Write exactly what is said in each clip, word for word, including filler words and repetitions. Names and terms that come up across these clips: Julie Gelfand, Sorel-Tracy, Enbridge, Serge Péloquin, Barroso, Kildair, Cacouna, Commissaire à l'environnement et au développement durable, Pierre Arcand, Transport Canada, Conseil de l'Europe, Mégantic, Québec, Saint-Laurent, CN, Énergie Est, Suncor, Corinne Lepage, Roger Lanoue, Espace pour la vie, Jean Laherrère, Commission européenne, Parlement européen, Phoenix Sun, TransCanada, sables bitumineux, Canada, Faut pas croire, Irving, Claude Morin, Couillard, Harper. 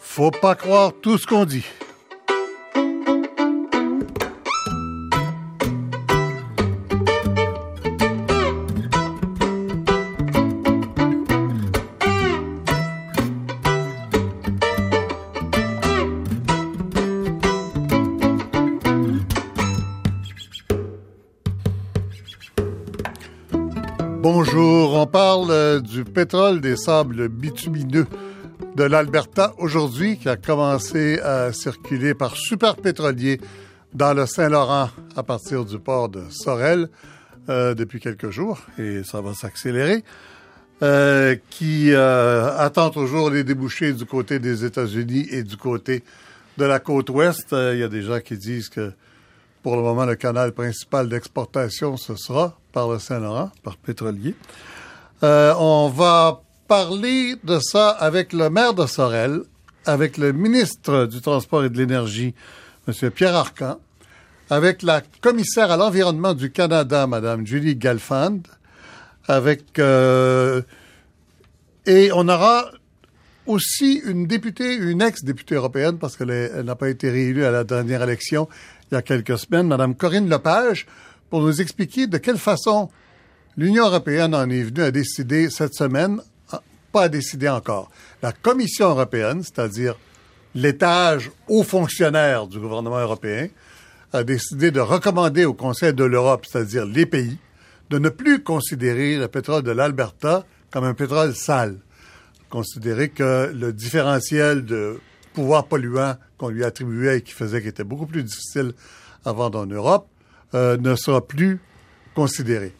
Faut pas croire tout ce qu'on dit. Bonjour, on parle du pétrole des sables bitumineux de l'Alberta aujourd'hui qui a commencé à circuler par superpétrolier dans le Saint-Laurent à partir du port de Sorel euh, depuis quelques jours, et ça va s'accélérer, euh, qui euh, attend toujours les débouchés du côté des États-Unis et du côté de la côte ouest. Il euh, y a des gens qui disent que pour le moment, le canal principal d'exportation, ce sera par le Saint-Laurent, par pétrolier. Euh, on va parler de ça avec le maire de Sorel, avec le ministre du Transport et de l'Énergie, M. Pierre Arcand, avec la commissaire à l'environnement du Canada, Mme Julie Gelfand, avec euh, et on aura aussi une députée, une ex-députée européenne, parce qu'elle n'a pas été réélue à la dernière élection il y a quelques semaines, Mme Corinne Lepage, pour nous expliquer de quelle façon l'Union européenne en est venue à décider cette semaine. Pas décidé encore. La Commission européenne, c'est-à-dire l'étage haut fonctionnaire du gouvernement européen, a décidé de recommander au Conseil de l'Europe, c'est-à-dire les pays, de ne plus considérer le pétrole de l'Alberta comme un pétrole sale. Considérer que le différentiel de pouvoir polluant qu'on lui attribuait et qui faisait qu'il était beaucoup plus difficile à vendre en Europe euh, ne sera plus considéré.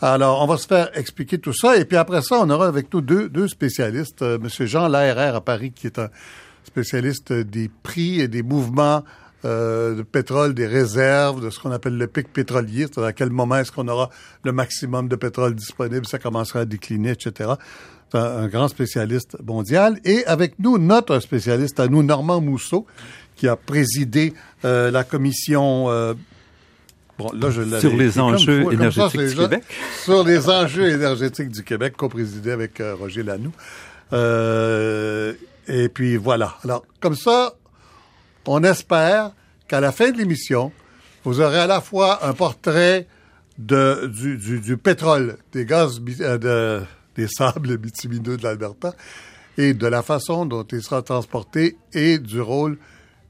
Alors, on va se faire expliquer tout ça. Et puis après ça, on aura avec nous deux, deux spécialistes. Euh, M. Jean Laherrère à Paris, qui est un spécialiste des prix et des mouvements euh, de pétrole, des réserves, de ce qu'on appelle le pic pétrolier. C'est-à-dire à quel moment est-ce qu'on aura le maximum de pétrole disponible, ça commencera à décliner, et cetera. C'est un, un grand spécialiste mondial. Et avec nous, notre spécialiste à nous, Normand Mousseau, qui a présidé euh, la commission... Euh, Bon, là, je sur les enjeux comme, énergétiques comme ça, du gens, Québec. Sur les enjeux énergétiques du Québec, co-présidé avec euh, Roger Lanoue. Euh, et puis voilà. Alors, comme ça, on espère qu'à la fin de l'émission, vous aurez à la fois un portrait de, du, du, du pétrole, des gaz, euh, de, des sables bitumineux de l'Alberta et de la façon dont il sera transporté et du rôle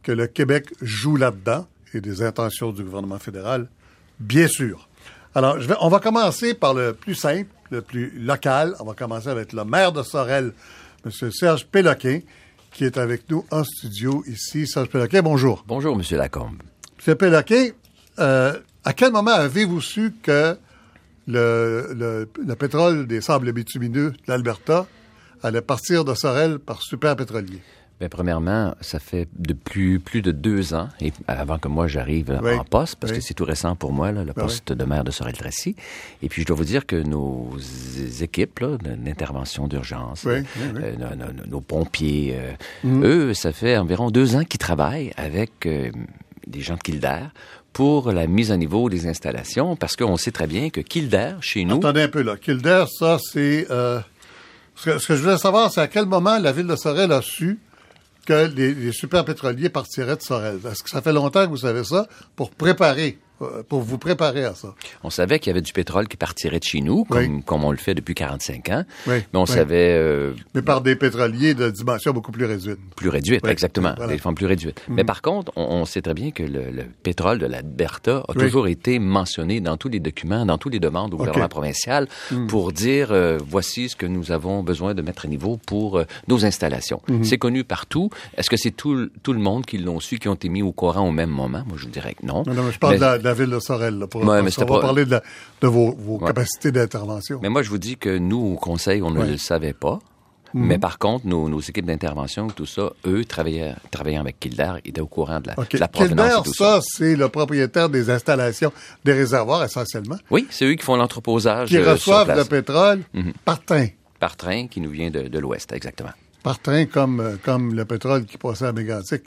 que le Québec joue là-dedans et des intentions du gouvernement fédéral. Bien sûr. Alors, je vais, on va commencer par le plus simple, le plus local. On va commencer avec le maire de Sorel, M. Serge Péloquin, qui est avec nous en studio ici. Serge Péloquin, bonjour. Bonjour, M. Lacombe. M. Péloquin, euh, à quel moment avez-vous su que le, le, le pétrole des sables bitumineux de l'Alberta allait partir de Sorel par superpétrolier? Bien, premièrement, ça fait de plus, plus de deux ans, et avant que moi j'arrive oui. en poste, parce oui. que c'est tout récent pour moi, là, le poste oui. de maire de Sorel-Tracy. Et puis, je dois vous dire que nos équipes là, d'intervention d'urgence, oui. Oui. Euh, nos, nos, nos pompiers, euh, mm. eux, ça fait environ deux ans qu'ils travaillent avec euh, des gens de Kildair pour la mise à niveau des installations, parce qu'on sait très bien que Kildair, chez nous... Attendez un peu, là. Kildair, ça, c'est... Euh... Ce, que, ce que je voulais savoir, c'est à quel moment la ville de Sorel a su que les, les superpétroliers partiraient de Sorel. Est-ce que ça fait longtemps que vous savez ça pour préparer, pour vous préparer à ça? On savait qu'il y avait du pétrole qui partirait de chez nous, comme, oui. comme on le fait depuis quarante-cinq ans. Oui. Mais on oui. savait... Euh, mais par des pétroliers de dimension beaucoup plus réduite. Plus réduite, oui. exactement. Voilà. Des formes plus réduites. Mmh. Mais par contre, on, on sait très bien que le, le pétrole de l'Alberta a oui. toujours été mentionné dans tous les documents, dans toutes les demandes au okay. gouvernement provincial mmh. pour dire, euh, voici ce que nous avons besoin de mettre à niveau pour euh, nos installations. Mmh. C'est connu partout. Est-ce que c'est tout, tout le monde qui l'ont su, qui ont été mis au courant au même moment? Moi, je vous dirais que non. Non, non mais je parle mais, de, la, de la ville de Sorel. Là, pour, ouais, mais on va pas... parler de, la, de vos, vos ouais. capacités d'intervention. Mais moi, je vous dis que nous, au Conseil, on ne ouais. le savait pas. Mmh. Mais par contre, nos, nos équipes d'intervention, tout ça, eux, travaillaient, travaillant avec Kildair, étaient au courant de la, okay. de la provenance Kildair, et tout ça. ça, c'est le propriétaire des installations, des réservoirs essentiellement. Oui, c'est eux qui font l'entreposage. Qui euh, reçoivent le pétrole mmh. par train. Par train qui nous vient de, de l'Ouest, exactement. Par train comme, comme le pétrole qui passait à Mégantic.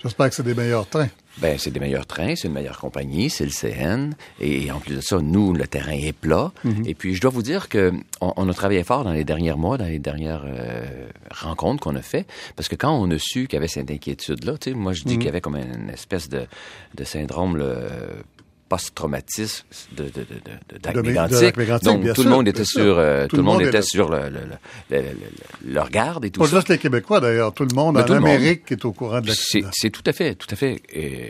J'espère que c'est des meilleurs trains. Bien, c'est des meilleurs trains, c'est une meilleure compagnie, c'est le C N. Et en plus de ça, nous, le terrain est plat. Mm-hmm. Et puis, je dois vous dire qu'on on a travaillé fort dans les derniers mois, dans les dernières euh, rencontres qu'on a faites. Parce que quand on a su qu'il y avait cette inquiétude-là, tu sais, moi, je dis mm-hmm. qu'il y avait comme une espèce de, de syndrome... Le, post-traumatisme de, de, de, de, de, de Mégantic. Donc, tout sûr, le monde était sur, euh, tout, tout le monde était sur le, le, le, le, leur garde et tout ça. Pas juste les Québécois, d'ailleurs. Tout le monde ben, en Amérique monde. Est au courant de l'accident. C'est, c'est tout à fait, tout à fait euh,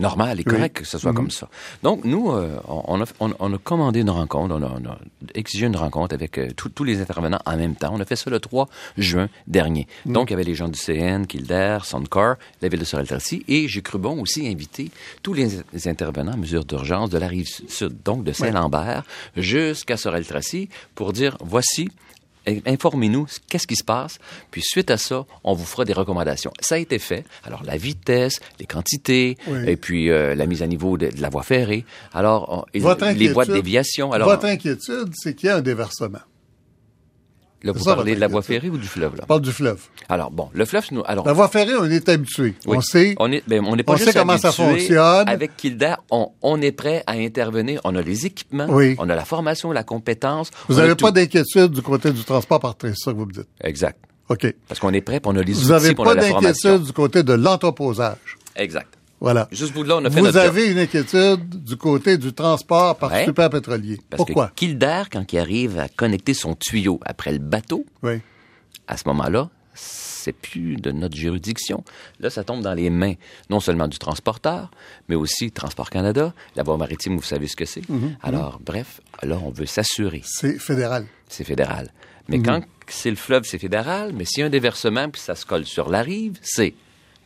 normal et oui. correct que ce soit mm-hmm. comme ça. Donc, nous, euh, on, a, on, on a commandé une rencontre, on a, on a exigé une rencontre avec euh, tout, tous les intervenants en même temps. On a fait ça le trois juin dernier. Mm-hmm. Donc, il y avait les gens du C N, Kildair, Suncor, la ville de Sorel-Tracy et j'ai cru bon aussi inviter tous les, les intervenants à mesure de urgence de la Rive-Sud, donc de Saint-Lambert ouais. jusqu'à Sorel-Tracy pour dire, voici, informez-nous, qu'est-ce qui se passe, puis suite à ça, on vous fera des recommandations. Ça a été fait. Alors, la vitesse, les quantités, oui. et puis euh, la mise à niveau de, de la voie ferrée. Alors, on, les voies de déviation. Alors, votre inquiétude, c'est qu'il y a un déversement. Là, vous ça, parlez de la voie ferrée ou du fleuve? Là? On parle du fleuve. Alors, bon, le fleuve... Nous, alors, la voie ferrée, on est habitué. Oui. On sait, on est, ben, on est pas on juste sait comment ça fonctionne. Avec Kildair, on, on est prêt à intervenir. On a les équipements, oui. on a la formation, la compétence. Vous n'avez pas tout. D'inquiétude du côté du transport par train, c'est ça que vous me dites? Exact. OK. Parce qu'on est prêt, puis on a les vous outils, puis on a la formation. Vous n'avez pas d'inquiétude du côté de l'entreposage. Exact. Voilà. Juste bout de là, on a fait vous notre avez job. Une inquiétude du côté du transport par ouais, superpétrolier. Pourquoi? Parce que Kildair, quand il arrive à connecter son tuyau après le bateau, oui. à ce moment-là, c'est plus de notre juridiction. Là, ça tombe dans les mains non seulement du transporteur, mais aussi Transport Canada, la voie maritime, vous savez ce que c'est. Mm-hmm. Alors, mm-hmm. bref, alors on veut s'assurer. C'est fédéral. C'est fédéral. Mais mm-hmm. quand c'est le fleuve, c'est fédéral, mais s'il y a un déversement puis ça se colle sur la rive, c'est...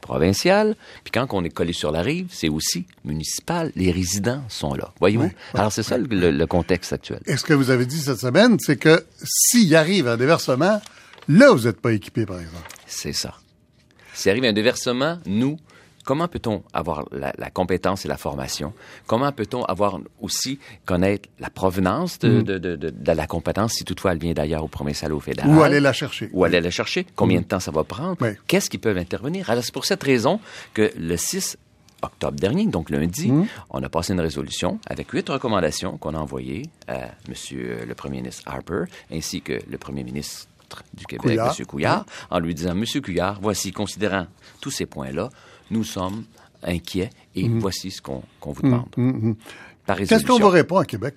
provincial, puis quand on est collé sur la rive, c'est aussi municipal. Les résidents sont là, voyez-vous? Oui, oui, alors, c'est oui. ça le, le contexte actuel. Et ce que vous avez dit cette semaine, c'est que s'il arrive un déversement, là, vous n'êtes pas équipé, par exemple. C'est ça. S'il arrive un déversement, nous, comment peut-on avoir la, la compétence et la formation? Comment peut-on avoir aussi connaître la provenance de, mm. de, de, de, de la compétence, si toutefois elle vient d'ailleurs au provincial ou au fédéral? Ou aller la chercher. Ou aller la chercher. Combien mm. de temps ça va prendre? Oui. Qu'est-ce qui peut intervenir? Alors, c'est pour cette raison que le six octobre dernier, donc lundi, mm. on a passé une résolution avec huit recommandations qu'on a envoyées à M. le premier ministre Harper, ainsi que le premier ministre du Québec, Couillard. M. Couillard, oui. en lui disant, « M. Couillard, voici, considérant tous ces points-là, nous sommes inquiets et mmh. voici ce qu'on, qu'on vous demande. Mmh, mmh. Par résolution. Qu'est-ce qu'on vous répond à Québec?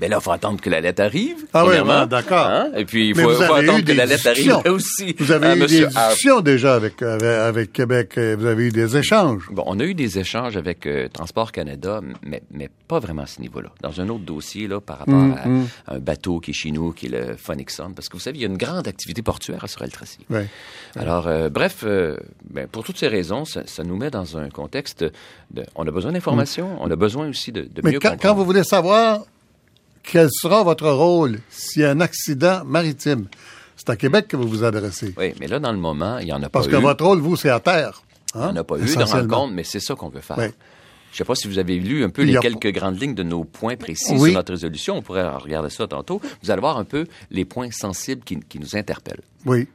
Bien là, il faut attendre que la lettre arrive. Ah oui, ben, d'accord. Hein? Et puis, il faut, faut attendre que la lettre arrive aussi. Vous avez hein, eu monsieur des discussions déjà avec, avec, avec Québec. Vous avez eu des échanges. Bon, on a eu des échanges avec euh, Transport Canada, mais, mais pas vraiment à ce niveau-là. Dans un autre dossier, là, par rapport mm-hmm. à, à un bateau qui est chez nous, qui est le Phoenix Sun. Parce que vous savez, il y a une grande activité portuaire à Sorel-Tracy. Oui. Alors, euh, bref, euh, ben, pour toutes ces raisons, ça, ça nous met dans un contexte de... On a besoin d'informations, mm. on a besoin aussi de, de mais mieux quand, comprendre. Mais quand vous voulez savoir... Quel sera votre rôle s'il y a un accident maritime? C'est à Québec que vous vous adressez. Oui, mais là, dans le moment, il n'y en a Parce pas eu. Parce que votre rôle, vous, c'est à terre. Hein? Il n'y en a pas eu de rencontre, mais c'est ça qu'on veut faire. Oui. Je ne sais pas si vous avez lu un peu les quelques grandes lignes de nos points précis oui. sur notre résolution. On pourrait regarder ça tantôt. Vous allez voir un peu les points sensibles qui, qui nous interpellent. Oui.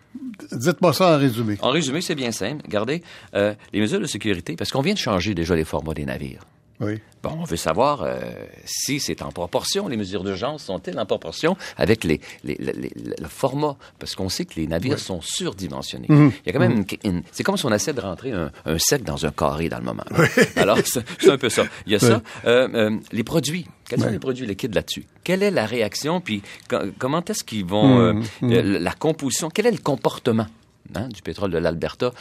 Dites-moi ça en résumé. En résumé, c'est bien simple. Regardez, euh, les mesures de sécurité, parce qu'on vient de changer déjà les formats des navires. Oui. Bon, on veut savoir euh, si c'est en proportion, les mesures d'urgence sont-elles en proportion avec les, les, les, les, le format, parce qu'on sait que les navires oui. sont surdimensionnés. Mmh. Il y a quand même une, une, c'est comme si on essaie de rentrer un, un sec dans un carré dans le moment. Oui. Alors, c'est, c'est un peu ça. Il y a oui. ça. Euh, euh, les produits. Quels oui. sont les produits liquides là-dessus? Quelle est la réaction? Puis quand, comment est-ce qu'ils vont... Mmh. Euh, mmh. La composition, quel est le comportement hein, du pétrole de l'Alberta?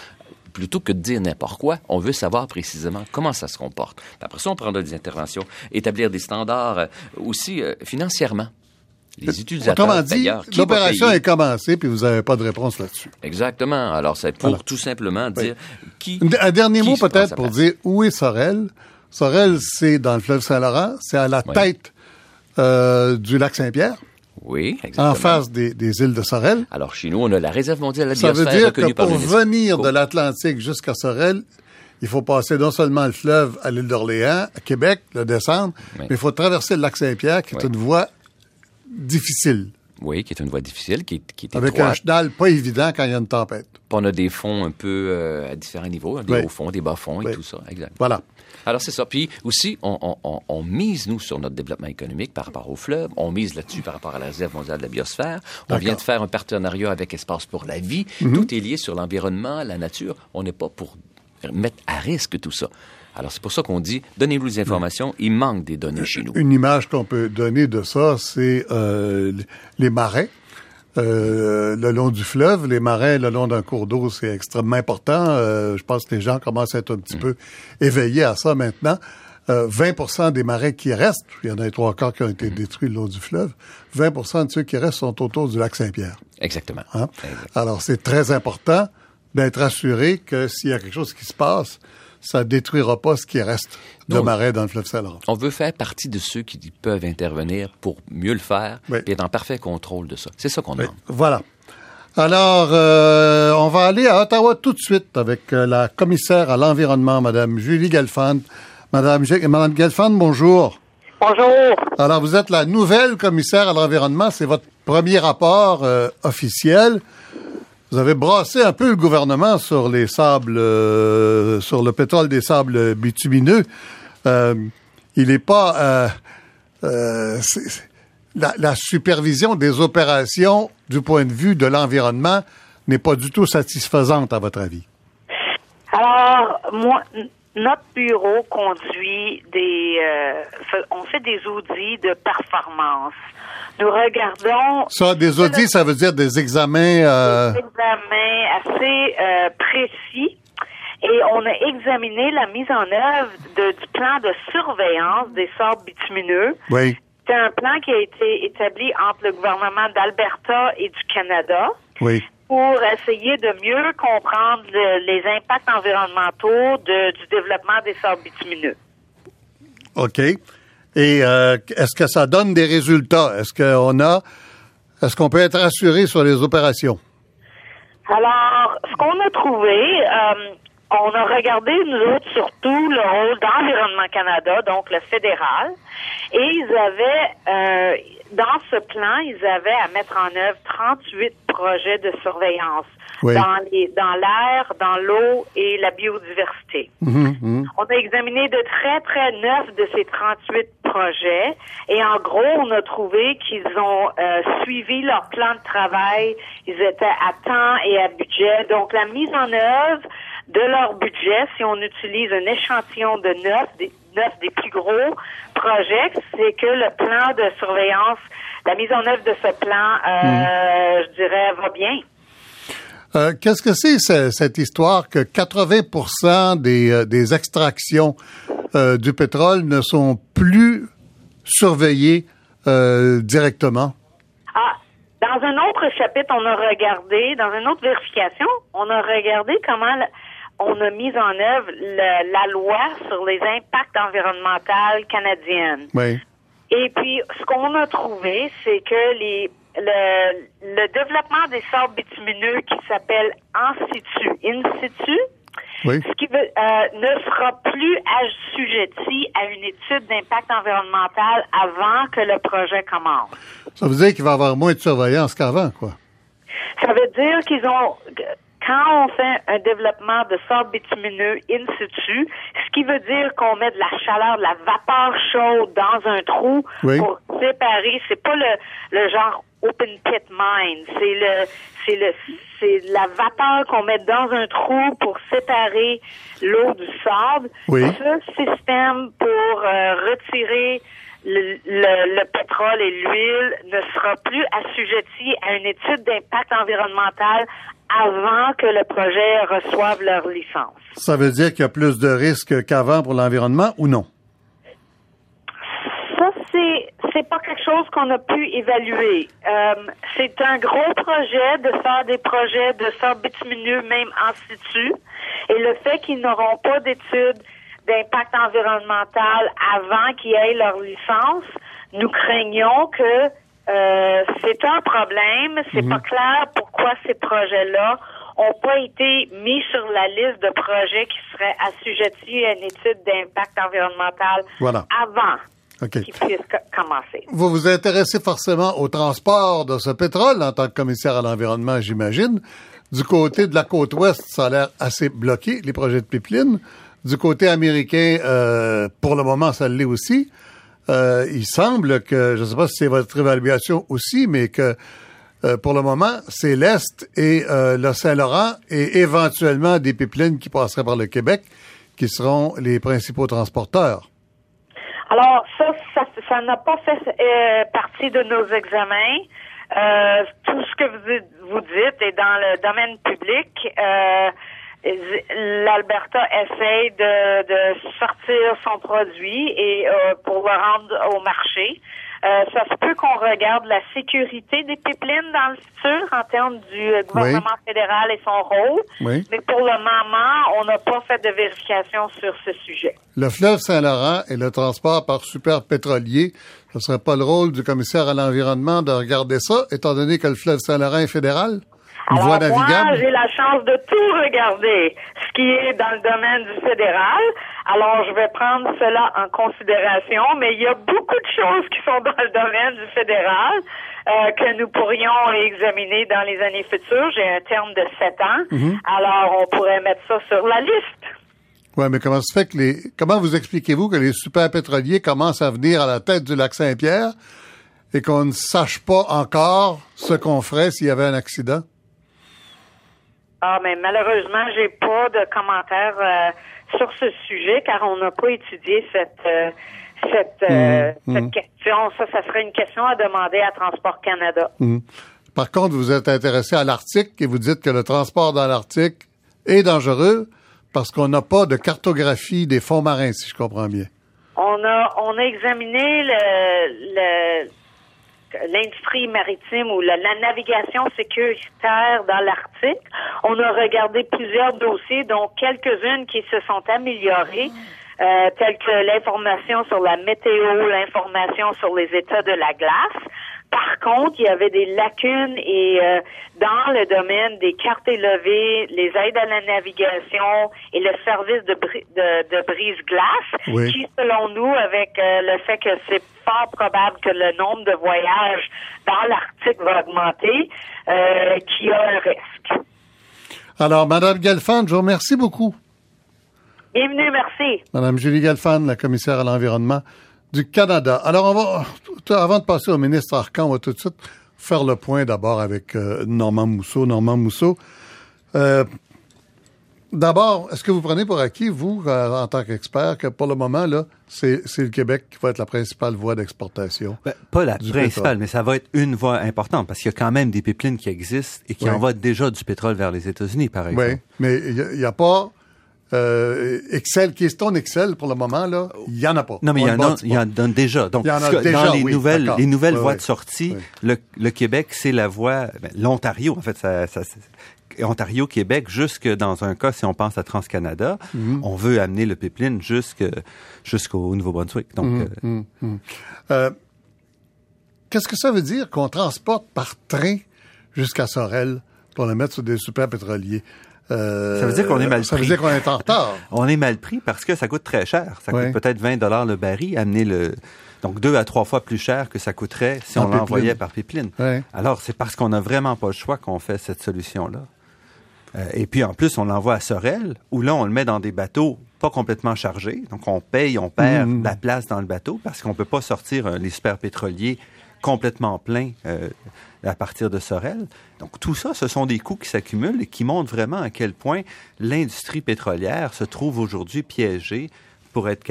Plutôt que de dire n'importe quoi, on veut savoir précisément comment ça se comporte. Après ça, on prendra des interventions, établir des standards euh, aussi euh, financièrement. Les utilisateurs, autrement dit, l'opération est commencée, puis vous n'avez pas de réponse là-dessus. Exactement. Alors, c'est pour voilà. tout simplement dire oui. qui... Un dernier qui mot peut-être pour dire où est Sorel. Sorel, c'est dans le fleuve Saint-Laurent, c'est à la oui. tête euh, du lac Saint-Pierre. Oui, exactement. En face des, des îles de Sorel. Alors, chez nous, on a la réserve mondiale de la biosphère reconnue par l'UNESCO. Ça veut dire que pour venir de l'Atlantique jusqu'à Sorel, il faut passer non seulement le fleuve à l'île d'Orléans, à Québec, le descendre, oui. mais il faut traverser le lac Saint-Pierre, qui oui. est une voie difficile. Oui, qui est une voie difficile, qui est, qui est étroite. Avec un chenal pas évident quand il y a une tempête. on a des fonds un peu euh, à différents niveaux, hein, des oui. hauts fonds, des bas fonds et oui. tout ça. Exact. Voilà. Alors, c'est ça. Puis aussi, on, on, on, on mise, nous, sur notre développement économique par rapport au fleuve. On mise là-dessus par rapport à la réserve mondiale de la biosphère. On D'accord. vient de faire un partenariat avec Espace pour la vie. Mm-hmm. Tout est lié sur l'environnement, la nature. On n'est pas pour mettre à risque tout ça. Alors, c'est pour ça qu'on dit, donnez-nous les informations, il manque des données chez nous. Une image qu'on peut donner de ça, c'est euh, les marais. Euh, le long du fleuve, les marais, le long d'un cours d'eau, c'est extrêmement important. Euh, je pense que les gens commencent à être un petit mmh. peu éveillés à ça maintenant. Euh, vingt pour cent des marais qui restent, il y en a trois quarts qui ont été mmh. détruits le long du fleuve, vingt pour cent de ceux qui restent sont autour du lac Saint-Pierre. Exactement. Hein? Exactement. Alors, c'est très important d'être assuré que s'il y a quelque chose qui se passe, ça détruira pas ce qui reste de Donc, marais dans le fleuve Saint-Laurent. On veut faire partie de ceux qui peuvent intervenir pour mieux le faire oui. et être en parfait contrôle de ça. C'est ça qu'on oui. demande. Voilà. Alors, euh, on va aller à Ottawa tout de suite avec euh, la commissaire à l'environnement, Mme Julie Gelfand. Mme Gelfand, bonjour. Bonjour. Alors, vous êtes la nouvelle commissaire à l'environnement. C'est votre premier rapport euh, officiel. Vous avez brassé un peu le gouvernement sur les sables, euh, sur le pétrole des sables bitumineux. Euh, il n'est pas euh, euh, c'est, la, la supervision des opérations du point de vue de l'environnement n'est pas du tout satisfaisante à votre avis. Alors moi, notre bureau conduit des, euh, on fait des audits de performance. Nous regardons... Ça, des audits, ça veut dire des examens... Euh... Des examens assez euh, précis. Et on a examiné la mise en œuvre de, du plan de surveillance des sables bitumineux. Oui. C'est un plan qui a été établi entre le gouvernement d'Alberta et du Canada. Oui. Pour essayer de mieux comprendre le, les impacts environnementaux de, du développement des sables bitumineux. OK. Et euh, est-ce que ça donne des résultats? Est-ce qu'on a, est-ce qu'on peut être assuré sur les opérations? Alors, ce qu'on a trouvé, euh, on a regardé, nous autres, surtout le rôle d'Environnement Canada, donc le fédéral, et ils avaient, euh, dans ce plan, ils avaient à mettre en œuvre trente-huit projets de surveillance. Oui. Dans les, dans l'air, dans l'eau et la biodiversité. Mmh, mmh. On a examiné de très, très neuf de ces trente-huit projets et en gros, on a trouvé qu'ils ont euh, suivi leur plan de travail. Ils étaient à temps et à budget. Donc, la mise en œuvre de leur budget, si on utilise un échantillon de neuf des, neuf des plus gros projets, c'est que le plan de surveillance, la mise en œuvre de ce plan, euh, mmh. je dirais, va bien. Euh, qu'est-ce que c'est ce, cette histoire que quatre-vingts pour cent des, euh, des extractions euh, du pétrole ne sont plus surveillées euh, directement? Ah, dans un autre chapitre, on a regardé, dans une autre vérification, on a regardé comment la, on a mis en œuvre le, la loi sur les impacts environnementaux canadiennes. Oui. Et puis, ce qu'on a trouvé, c'est que les Le, le développement des sables bitumineux qui s'appelle in situ, in situ, oui. ce qui veut, euh, ne sera plus assujetti à une étude d'impact environnemental avant que le projet commence. Ça veut dire qu'il va y avoir moins de surveillance qu'avant, quoi. Ça veut dire qu'ils ont... Quand on fait un développement de sables bitumineux in situ, ce qui veut dire qu'on met de la chaleur, de la vapeur chaude dans un trou oui. pour séparer. C'est pas le, le genre open pit mine. C'est le, c'est le, c'est la vapeur qu'on met dans un trou pour séparer l'eau du sable. Oui. Ce système pour euh, retirer Le, le, le pétrole et l'huile ne sera plus assujetti à une étude d'impact environnemental avant que le projet reçoive leur licence. Ça veut dire qu'il y a plus de risques qu'avant pour l'environnement ou non? Ça, c'est, c'est pas quelque chose qu'on a pu évaluer. Euh, c'est un gros projet de faire des projets de sable bitumineux même en situ et le fait qu'ils n'auront pas d'études d'impact environnemental avant qu'ils aient leur licence, nous craignons que euh, c'est un problème. C'est mmh. pas clair pourquoi ces projets-là n'ont pas été mis sur la liste de projets qui seraient assujettis à une étude d'impact environnemental voilà. avant okay. qu'ils puissent co- commencer. Vous vous intéressez forcément au transport de ce pétrole en tant que commissaire à l'environnement, j'imagine. Du côté de la côte ouest, ça a l'air assez bloqué, les projets de pipeline. Du côté américain, euh, pour le moment, ça l'est aussi. Euh, il semble que, je ne sais pas si c'est votre évaluation aussi, mais que euh, pour le moment, c'est l'Est et euh, le Saint-Laurent et éventuellement des pipelines qui passeraient par le Québec qui seront les principaux transporteurs. Alors, ça, ça, ça n'a pas fait euh, partie de nos examens. Euh, tout ce que vous, vous dites est dans le domaine public. Euh, L'Alberta essaye de, de sortir son produit et euh, pour le rendre au marché. Euh, ça se peut qu'on regarde la sécurité des pipelines dans le futur en termes du euh, gouvernement oui. fédéral et son rôle. Oui. Mais pour le moment, on n'a pas fait de vérification sur ce sujet. Le fleuve Saint-Laurent et le transport par superpétrolier, ce ne serait pas le rôle du commissaire à l'environnement de regarder ça, étant donné que le fleuve Saint-Laurent est fédéral? Une voie navigable? Moi, j'ai la chance de tout regarder, ce qui est dans le domaine du fédéral. Alors, je vais prendre cela en considération, mais il y a beaucoup de choses qui sont dans le domaine du fédéral euh, que nous pourrions examiner dans les années futures. J'ai un terme de sept ans, mm-hmm. alors on pourrait mettre ça sur la liste. Oui, mais comment se fait que les... Comment vous expliquez-vous que les superpétroliers commencent à venir à la tête du lac Saint-Pierre et qu'on ne sache pas encore ce qu'on ferait s'il y avait un accident? Ah, mais malheureusement, j'ai pas de commentaire euh, sur ce sujet car on n'a pas étudié cette euh, cette, euh, mmh, cette mmh. question. Ça, ça serait une question à demander à Transport Canada. Mmh. Par contre, vous êtes intéressé à l'Arctique et vous dites que le transport dans l'Arctique est dangereux parce qu'on n'a pas de cartographie des fonds marins, si je comprends bien. On a on a examiné le... le l'industrie maritime ou la, la navigation sécuritaire dans l'Arctique. On a regardé plusieurs dossiers, dont quelques-unes qui se sont améliorées, euh, telles que l'information sur la météo, l'information sur les états de la glace. Par contre, il y avait des lacunes et euh, dans le domaine des cartes élevées, les aides à la navigation et le service de, bri- de, de brise-glace, oui. qui, selon nous, avec euh, le fait que c'est fort probable que le nombre de voyages dans l'Arctique va augmenter, euh, qui a un risque. Alors, Mme Gelfand, je vous remercie beaucoup. Bienvenue, merci. Mme Julie Gelfand, la commissaire à l'environnement du Canada. Alors, on va... Avant de passer au ministre Arcand, on va tout de suite faire le point d'abord avec euh, Normand Mousseau. Normand Mousseau, euh, d'abord, est-ce que vous prenez pour acquis, vous, euh, en tant qu'expert, que pour le moment, là, c'est, c'est le Québec qui va être la principale voie d'exportation? Ben, pas la principale, pétrole. Mais ça va être une voie importante, parce qu'il y a quand même des pipelines qui existent et qui oui. envoient déjà du pétrole vers les États-Unis, par exemple. Oui, mais il n'y a, a pas... Euh, Excel, qui est ton Excel pour le moment, là, il n'y en a pas. Non, mais il y, bon, y, y en a déjà. Donc, a déjà, dans les oui, nouvelles, les nouvelles oui, voies oui. de sortie, oui. le, le Québec, c'est la voie, ben, l'Ontario, en fait, ça, ça Ontario-Québec, jusque dans un cas, si on pense à TransCanada, mm-hmm. on veut amener le pipeline jusque, jusqu'au Nouveau-Brunswick. Donc, mm-hmm. euh, mm-hmm. Euh, qu'est-ce que ça veut dire qu'on transporte par train jusqu'à Sorel pour le mettre sur des superpétroliers? Euh, ça veut dire qu'on est mal ça pris. Ça veut dire qu'on est en retard. On est mal pris parce que ça coûte très cher. Ça ouais. coûte peut-être vingt dollars le baril, amener le... Donc, deux à trois fois plus cher que ça coûterait si en on pipeline. l'envoyait par pipeline. Ouais. Alors, c'est parce qu'on n'a vraiment pas le choix qu'on fait cette solution-là. Euh, et puis, en plus, on l'envoie à Sorel, où là, on le met dans des bateaux pas complètement chargés. Donc, on paye, on perd mmh. la place dans le bateau parce qu'on peut pas sortir euh, les superpétroliers complètement plein euh, à partir de Sorel. Donc, tout ça, ce sont des coûts qui s'accumulent et qui montrent vraiment à quel point l'industrie pétrolière se trouve aujourd'hui piégée pour être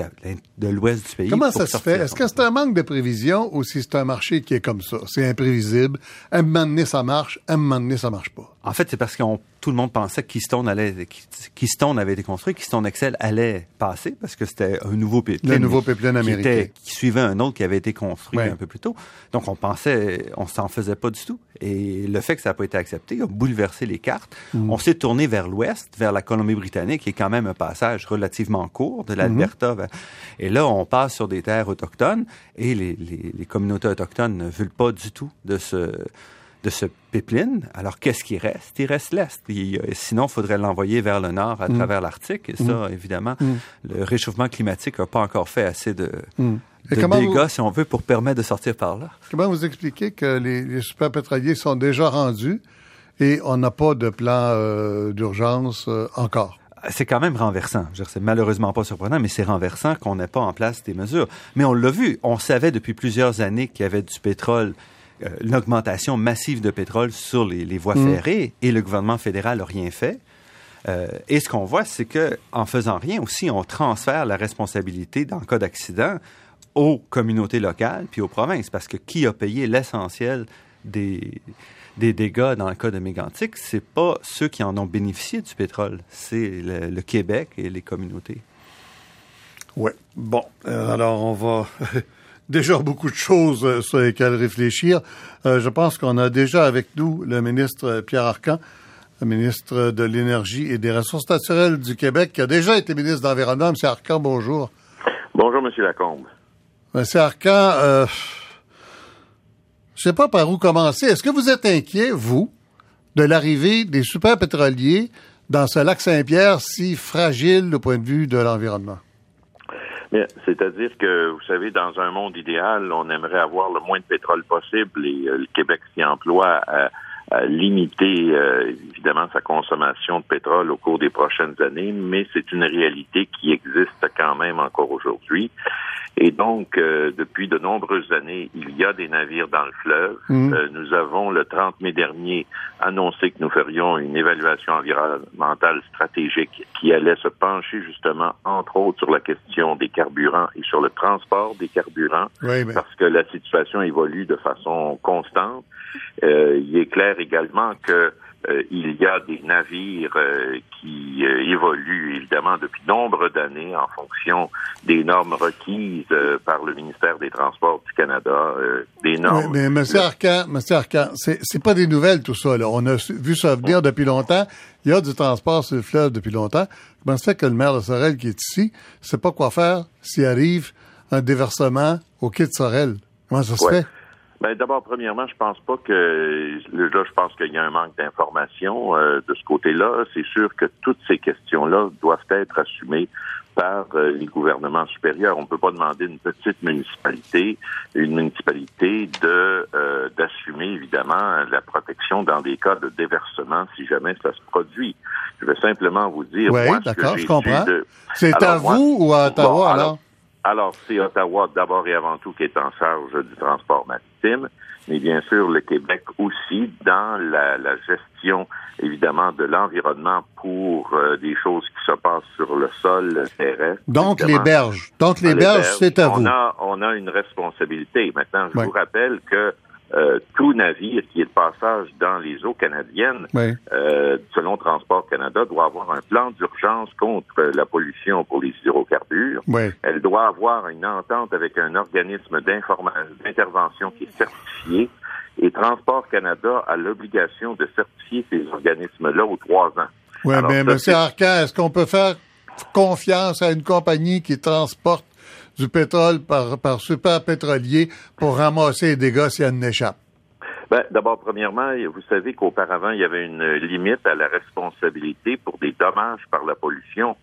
de l'ouest du pays. Comment ça se fait? Est-ce que c'est un manque de prévision ou si c'est un marché qui est comme ça? C'est imprévisible. À un moment donné, ça marche. À un moment donné, ça marche pas. En fait, c'est parce que tout le monde pensait que Keystone, allait, Keystone avait été construit, Keystone X L allait passer parce que c'était un nouveau pipeline. Le nouveau pipeline américain. Qui, était, qui suivait un autre qui avait été construit ouais. un peu plus tôt. Donc, on pensait, on s'en faisait pas du tout. Et le fait que ça n'a pas été accepté a bouleversé les cartes. Mmh. On s'est tourné vers l'ouest, vers la Colombie-Britannique, qui est quand même un passage relativement court de l'Alberta. Mmh. Et là, on passe sur des terres autochtones et les, les, les communautés autochtones ne veulent pas du tout de ce... de ce pipeline. Alors, qu'est-ce qui reste? Il reste l'Est. Il, sinon, il faudrait l'envoyer vers le Nord à mmh. travers l'Arctique. Et ça, mmh. évidemment, mmh. le réchauffement climatique n'a pas encore fait assez de, mmh. de dégâts, vous... si on veut, pour permettre de sortir par là. Comment vous expliquez que les, les superpétroliers sont déjà rendus et on n'a pas de plan euh, d'urgence euh, encore. C'est quand même renversant. Je veux dire, c'est malheureusement pas surprenant, mais c'est renversant qu'on n'ait pas en place des mesures. Mais on l'a vu. On savait depuis plusieurs années qu'il y avait du pétrole, euh, une augmentation massive de pétrole sur les, les voies mmh. ferrées, et le gouvernement fédéral n'a rien fait. Euh, et ce qu'on voit, c'est que en faisant rien aussi, on transfère la responsabilité dans le cas d'accident aux communautés locales puis aux provinces, parce que qui a payé l'essentiel des, des dégâts dans le cas de Mégantic, c'est pas ceux qui en ont bénéficié du pétrole, c'est le, le Québec et les communautés. Oui. Bon, euh, alors on va... déjà beaucoup de choses sur lesquelles réfléchir. Euh, je pense qu'on a déjà avec nous le ministre Pierre Arcand, le ministre de l'Énergie et des Ressources naturelles du Québec, qui a déjà été ministre de l'Environnement. M. Arcand, bonjour. Bonjour, M. Lacombe. M. Arcand, euh, je ne sais pas par où commencer. Est-ce que vous êtes inquiet, vous, de l'arrivée des superpétroliers dans ce lac Saint-Pierre si fragile au point de vue de l'environnement? Bien, c'est-à-dire que, vous savez, dans un monde idéal, on aimerait avoir le moins de pétrole possible, et euh, le Québec s'y emploie à, à limiter, euh, évidemment, sa consommation de pétrole au cours des prochaines années, mais c'est une réalité qui existe quand même encore aujourd'hui. Et donc, euh, depuis de nombreuses années, il y a des navires dans le fleuve. Mmh. Euh, nous avons, le trente mai dernier, annoncé que nous ferions une évaluation environnementale stratégique qui allait se pencher justement, entre autres, sur la question des carburants et sur le transport des carburants, oui, mais... parce que la situation évolue de façon constante. Euh, il est clair également que Euh, il y a des navires euh, qui euh, évoluent évidemment depuis nombre d'années en fonction des normes requises euh, par le ministère des Transports du Canada, euh, des normes. Mais, mais M. Arcand, M. Arcand, c'est, c'est pas des nouvelles tout ça, là. On a vu ça venir depuis longtemps. Il y a du transport sur le fleuve depuis longtemps. Comment ça fait que le maire de Sorel qui est ici ne sait pas quoi faire s'il arrive un déversement au quai de Sorel? Comment ça se ouais. fait? Ben, d'abord, premièrement, je pense pas que... Là, je pense qu'il y a un manque d'information euh, de ce côté-là. C'est sûr que toutes ces questions-là doivent être assumées par euh, les gouvernements supérieurs. On ne peut pas demander à une petite municipalité, une municipalité de euh, d'assumer, évidemment, la protection dans des cas de déversement si jamais ça se produit. Je vais simplement vous dire... Oui, moi, d'accord, ce que je comprends. De... C'est alors, à moi, vous ou à Ottawa, bon, alors? alors? Alors, c'est Ottawa d'abord et avant tout qui est en charge du transport maritime, mais bien sûr le Québec aussi dans la, la gestion, évidemment, de l'environnement pour euh, des choses qui se passent sur le sol terrestre. Donc les berges. Donc les, les berges, berges, c'est à on vous. A, on a une responsabilité. Maintenant, je ouais. vous rappelle que Euh, tout navire qui est de passage dans les eaux canadiennes, oui. euh, selon Transport Canada, doit avoir un plan d'urgence contre la pollution pour les hydrocarbures. Oui. Elle doit avoir une entente avec un organisme d'intervention qui est certifié. Et Transport Canada a l'obligation de certifier ces organismes-là aux trois ans. Oui, alors, mais M. Arcand, est-ce qu'on peut faire confiance à une compagnie qui transporte du pétrole par, par super pétrolier pour ramasser les dégâts si elle en échappe? Ben, d'abord, premièrement, vous savez qu'auparavant, il y avait une limite à la responsabilité pour des dommages par la pollution.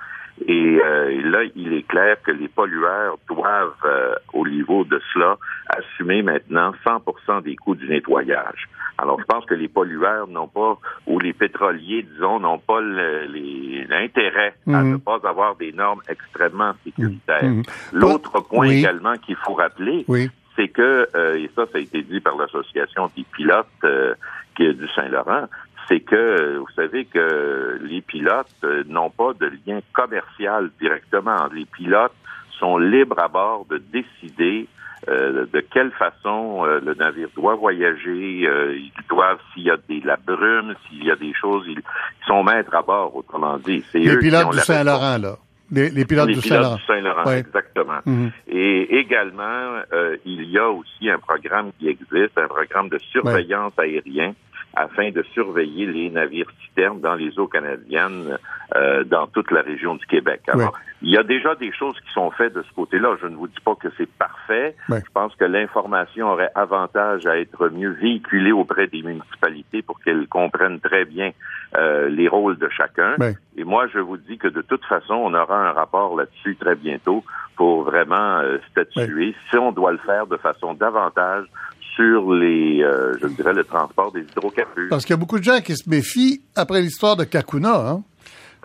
Et euh, là, il est clair que les pollueurs doivent, euh, au niveau de cela, assumer maintenant cent pour cent des coûts du nettoyage. Alors, je pense que les pollueurs n'ont pas, ou les pétroliers, disons, n'ont pas le, les, l'intérêt mmh. à ne pas avoir des normes extrêmement sécuritaires. Mmh. L'autre point oui. également qu'il faut rappeler, oui. c'est que, euh, et ça, ça a été dit par l'Association des pilotes euh, qui est du Saint-Laurent, c'est que, vous savez que les pilotes n'ont pas de lien commercial directement. Les pilotes sont libres à bord de décider euh, de quelle façon euh, le navire doit voyager. Euh, ils doivent, s'il y a de la brume, s'il y a des choses, ils sont maîtres à bord, autrement dit. C'est les pilotes du Saint-Laurent, là. Les, les pilotes les du pilotes Saint-Laurent. Saint-Laurent ouais. Exactement. Mm-hmm. Et également, euh, il y a aussi un programme qui existe, un programme de surveillance ouais. aérienne, afin de surveiller les navires citernes dans les eaux canadiennes, euh, dans toute la région du Québec. Alors, oui. il y a déjà des choses qui sont faites de ce côté-là. Je ne vous dis pas que c'est parfait. Oui. Je pense que l'information aurait avantage à être mieux véhiculée auprès des municipalités pour qu'elles comprennent très bien euh, les rôles de chacun. Oui. Et moi, je vous dis que de toute façon, on aura un rapport là-dessus très bientôt pour vraiment euh, statuer oui. si on doit le faire de façon davantage sur les, euh, je dirais, le transport des hydrocarbures. Parce qu'il y a beaucoup de gens qui se méfient après l'histoire de Cacouna, hein?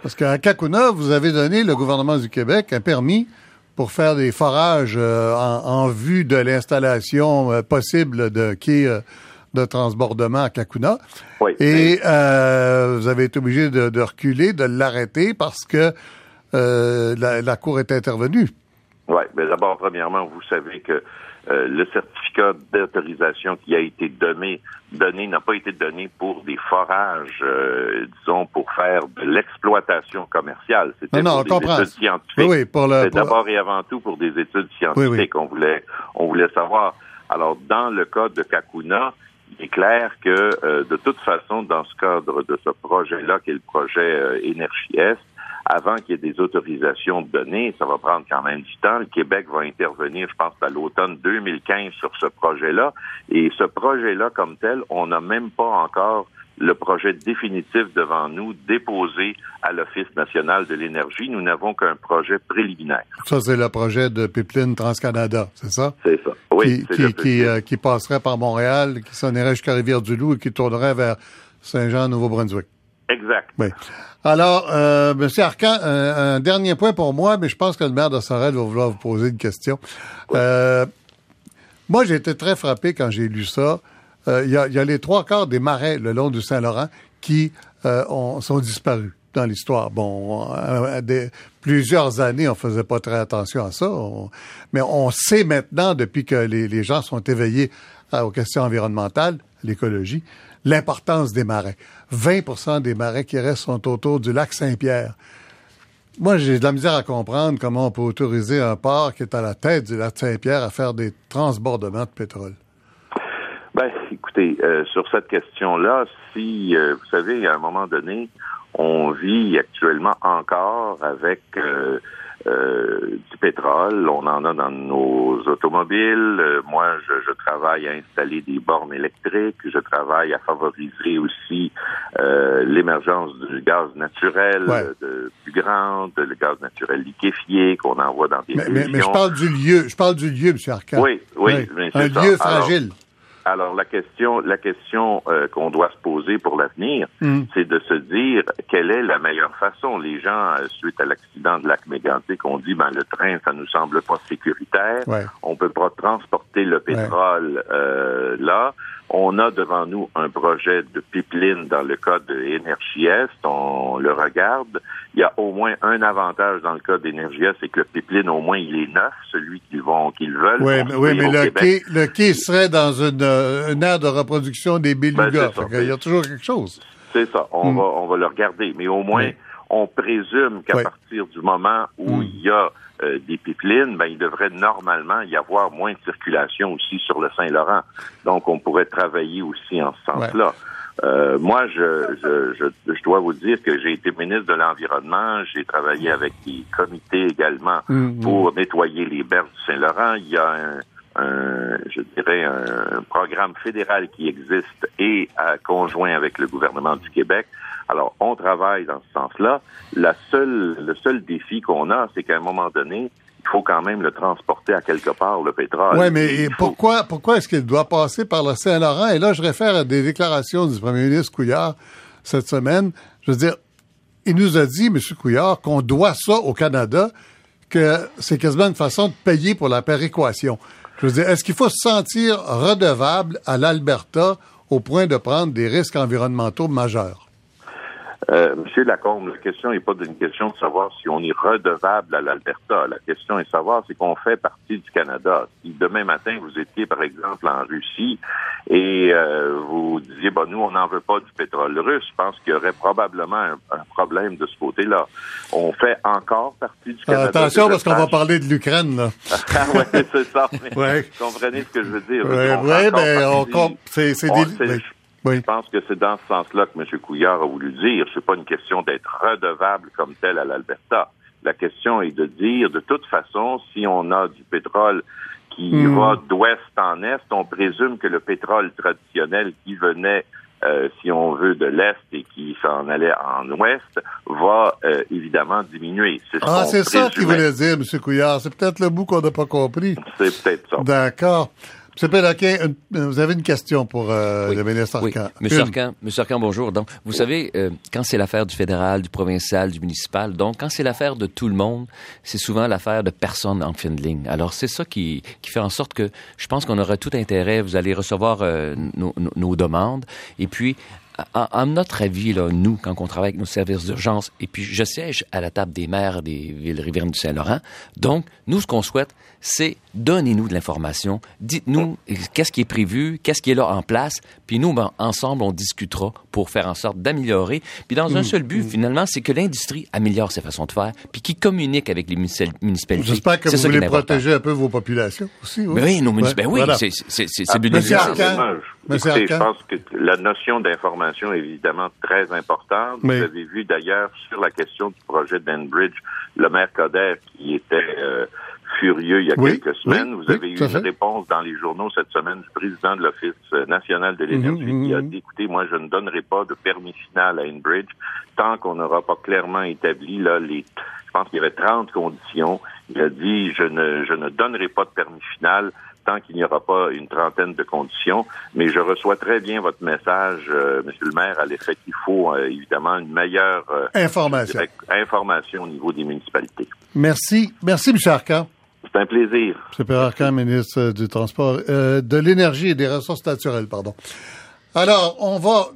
Parce qu'à Cacouna, vous avez donné, le gouvernement du Québec a permis pour faire des forages euh, en, en vue de l'installation euh, possible de quais euh, de transbordement à Cacouna. Oui. Et euh, vous avez été obligé de, de reculer, de l'arrêter parce que euh, la, la Cour est intervenue. Oui, mais d'abord, premièrement, vous savez que euh, le certificat d'autorisation qui a été donné, donné n'a pas été donné pour des forages, euh, disons, pour faire de l'exploitation commerciale. C'était non, non, pour des comprends. études scientifiques. Oui, oui, pour le, C'est pour... d'abord et avant tout pour des études scientifiques. Oui, oui. On voulait, on voulait savoir. Alors, dans le cas de Cacouna, il est clair que, euh, de toute façon, dans ce cadre de ce projet-là, qui est le projet euh, Énergie Est, avant qu'il y ait des autorisations données, ça va prendre quand même du temps. Le Québec va intervenir, je pense, à l'automne deux mille quinze sur ce projet-là. Et ce projet-là, comme tel, on n'a même pas encore le projet définitif devant nous, déposé à l'Office national de l'énergie. Nous n'avons qu'un projet préliminaire. Ça, c'est le projet de pipeline Trans-Canada, c'est ça? C'est ça, oui. Qui, c'est qui, qui, euh, qui passerait par Montréal, qui s'en irait jusqu'à Rivière-du-Loup et qui tournerait vers Saint-Jean-Nouveau-Brunswick. Exact. Oui. Alors, euh, M. Arcand, un, un dernier point pour moi, mais je pense que le maire de Sorel va vouloir vous poser une question. Oui. Euh, moi, j'ai été très frappé quand j'ai lu ça. Il euh, y, a, y a les trois quarts des marais le long du Saint-Laurent qui euh, ont, sont disparus dans l'histoire. Bon, on, à des, plusieurs années, on faisait pas très attention à ça, on, mais on sait maintenant, depuis que les, les gens sont éveillés à, aux questions environnementales, à l'écologie, l'importance des marais. vingt pour cent des marais qui restent sont autour du lac Saint-Pierre. Moi, j'ai de la misère à comprendre comment on peut autoriser un port qui est à la tête du lac Saint-Pierre à faire des transbordements de pétrole. Ben, écoutez, euh, sur cette question-là, si, euh, vous savez, à un moment donné, on vit actuellement encore avec euh, euh, du pétrole. On en a dans nos automobiles. Euh, moi, je, je travaille à installer des bornes électriques. Je travaille à favoriser aussi euh, l'émergence du gaz naturel, ouais. de, plus grande, le gaz naturel liquéfié qu'on envoie dans des mais, mais, mais je parle du lieu. Je parle du lieu, M. Arcand. Oui, oui. oui. Mais c'est Un ça. lieu fragile. Alors, Alors, la question la question euh, qu'on doit se poser pour l'avenir, mm. c'est de se dire quelle est la meilleure façon. Les gens, euh, suite à l'accident de lac Mégantic, ont dit, ben, le train, ça nous semble pas sécuritaire. Ouais. On peut pas transporter le pétrole ouais. euh, là. On a devant nous un projet de pipeline dans le cas d'Énergie Est. On le regarde. Il y a au moins un avantage dans le cas d'Énergie Est, c'est que le pipeline, au moins, il est neuf, celui qu'ils vont, qu'ils veulent. Oui, mais, oui, mais le, quai, le quai serait dans une, une aire de reproduction des belugas. Ben, il y a toujours quelque chose. C'est ça. On, mm. va, on va le regarder. Mais au moins, mm. on présume qu'à oui. partir du moment où mm. il y a Euh, des pipelines, ben, il devrait normalement y avoir moins de circulation aussi sur le Saint-Laurent. Donc, on pourrait travailler aussi en ce sens-là. Ouais. Euh, moi, je, je, je, je dois vous dire que j'ai été ministre de l'Environnement, j'ai travaillé avec des comités également mmh. pour nettoyer les berges du Saint-Laurent. Il y a un, un je dirais, un programme fédéral qui existe et à, conjoint avec le gouvernement du Québec. Alors, on travaille dans ce sens-là. La seule, le seul défi qu'on a, c'est qu'à un moment donné, il faut quand même le transporter à quelque part, le pétrole. Oui, mais faut... pourquoi, pourquoi est-ce qu'il doit passer par le Saint-Laurent? Et là, je réfère à des déclarations du premier ministre Couillard cette semaine. Je veux dire, il nous a dit, M. Couillard, qu'on doit ça au Canada, que c'est quasiment une façon de payer pour la péréquation. Je veux dire, est-ce qu'il faut se sentir redevable à l'Alberta au point de prendre des risques environnementaux majeurs? Euh, Monsieur Lacombe, la question n'est pas d'une question de savoir si on est redevable à l'Alberta. La question est de savoir si qu'on fait partie du Canada. Si demain matin, vous étiez, par exemple, en Russie et euh, vous disiez, bah, nous, on n'en veut pas du pétrole russe, je pense qu'il y aurait probablement un, un problème de ce côté-là. On fait encore partie du Canada. Euh, attention, parce qu'on va parler de l'Ukraine, là. Ah oui, c'est ça. Mais ouais. Vous comprenez ce que je veux dire. Oui, oui, mais on compte. C'est, c'est on, des... C'est, mais... Oui. Je pense que c'est dans ce sens-là que M. Couillard a voulu dire. C'est pas une question d'être redevable comme tel à l'Alberta. La question est de dire, de toute façon, si on a du pétrole qui mmh. va d'ouest en est, on présume que le pétrole traditionnel qui venait, euh, si on veut, de l'est et qui s'en allait en ouest, va euh, évidemment diminuer. C'est ce ah, c'est présumait. Ça qu'il voulait dire, M. Couillard. C'est peut-être le bout qu'on n'a pas compris. C'est peut-être ça. D'accord. M. Péloquin, vous avez une question pour euh, oui. le ministre Arcand. Oui. M. Arcand, M. Arcand, bonjour. Donc, vous savez, euh, quand c'est l'affaire du fédéral, du provincial, du municipal, donc quand c'est l'affaire de tout le monde, c'est souvent l'affaire de personne en fin de ligne. Alors, c'est ça qui, qui fait en sorte que je pense qu'on aura tout intérêt. Vous allez recevoir euh, nos, nos, nos demandes. Et puis, à, à notre avis, là, nous, quand on travaille avec nos services d'urgence, et puis je siège à la table des maires des villes riveraines du Saint-Laurent, donc, nous, ce qu'on souhaite, c'est donnez-nous de l'information, dites-nous qu'est-ce qui est prévu, qu'est-ce qui est là en place, puis nous, ben, ensemble, on discutera pour faire en sorte d'améliorer. Puis dans mmh, un seul but, mmh. finalement, c'est que l'industrie améliore ses façons de faire, puis qu'ils communiquent avec les municipalités. J'espère que c'est vous voulez protéger un peu vos populations aussi. Oui, oui nos municipalités. Ben oui, voilà. c'est, c'est, c'est, c'est ah, le Monsieur Arcand. Écoutez, je pense que la notion d'information est évidemment très importante. Mais... Vous avez vu d'ailleurs sur la question du projet d'Enbridge, le maire Kildair qui était... Euh, furieux il y a oui, quelques semaines. Oui, Vous avez oui, eu une fait. réponse dans les journaux cette semaine du président de l'Office national de l'énergie mmh, mmh, qui a dit, écoutez, moi, je ne donnerai pas de permis final à Enbridge tant qu'on n'aura pas clairement établi, là, les, je pense qu'il y avait trente conditions. Il a dit, je ne, je ne donnerai pas de permis final tant qu'il n'y aura pas une trentaine de conditions. Mais je reçois très bien votre message, euh, monsieur le maire, à l'effet qu'il faut, euh, évidemment, une meilleure euh, information. Dirais, information au niveau des municipalités. Merci. Merci, monsieur Arcand. C'est un plaisir. M. Pierre Arcand, ministre du Transport, euh, de l'Énergie et des Ressources naturelles, pardon. Alors, on va...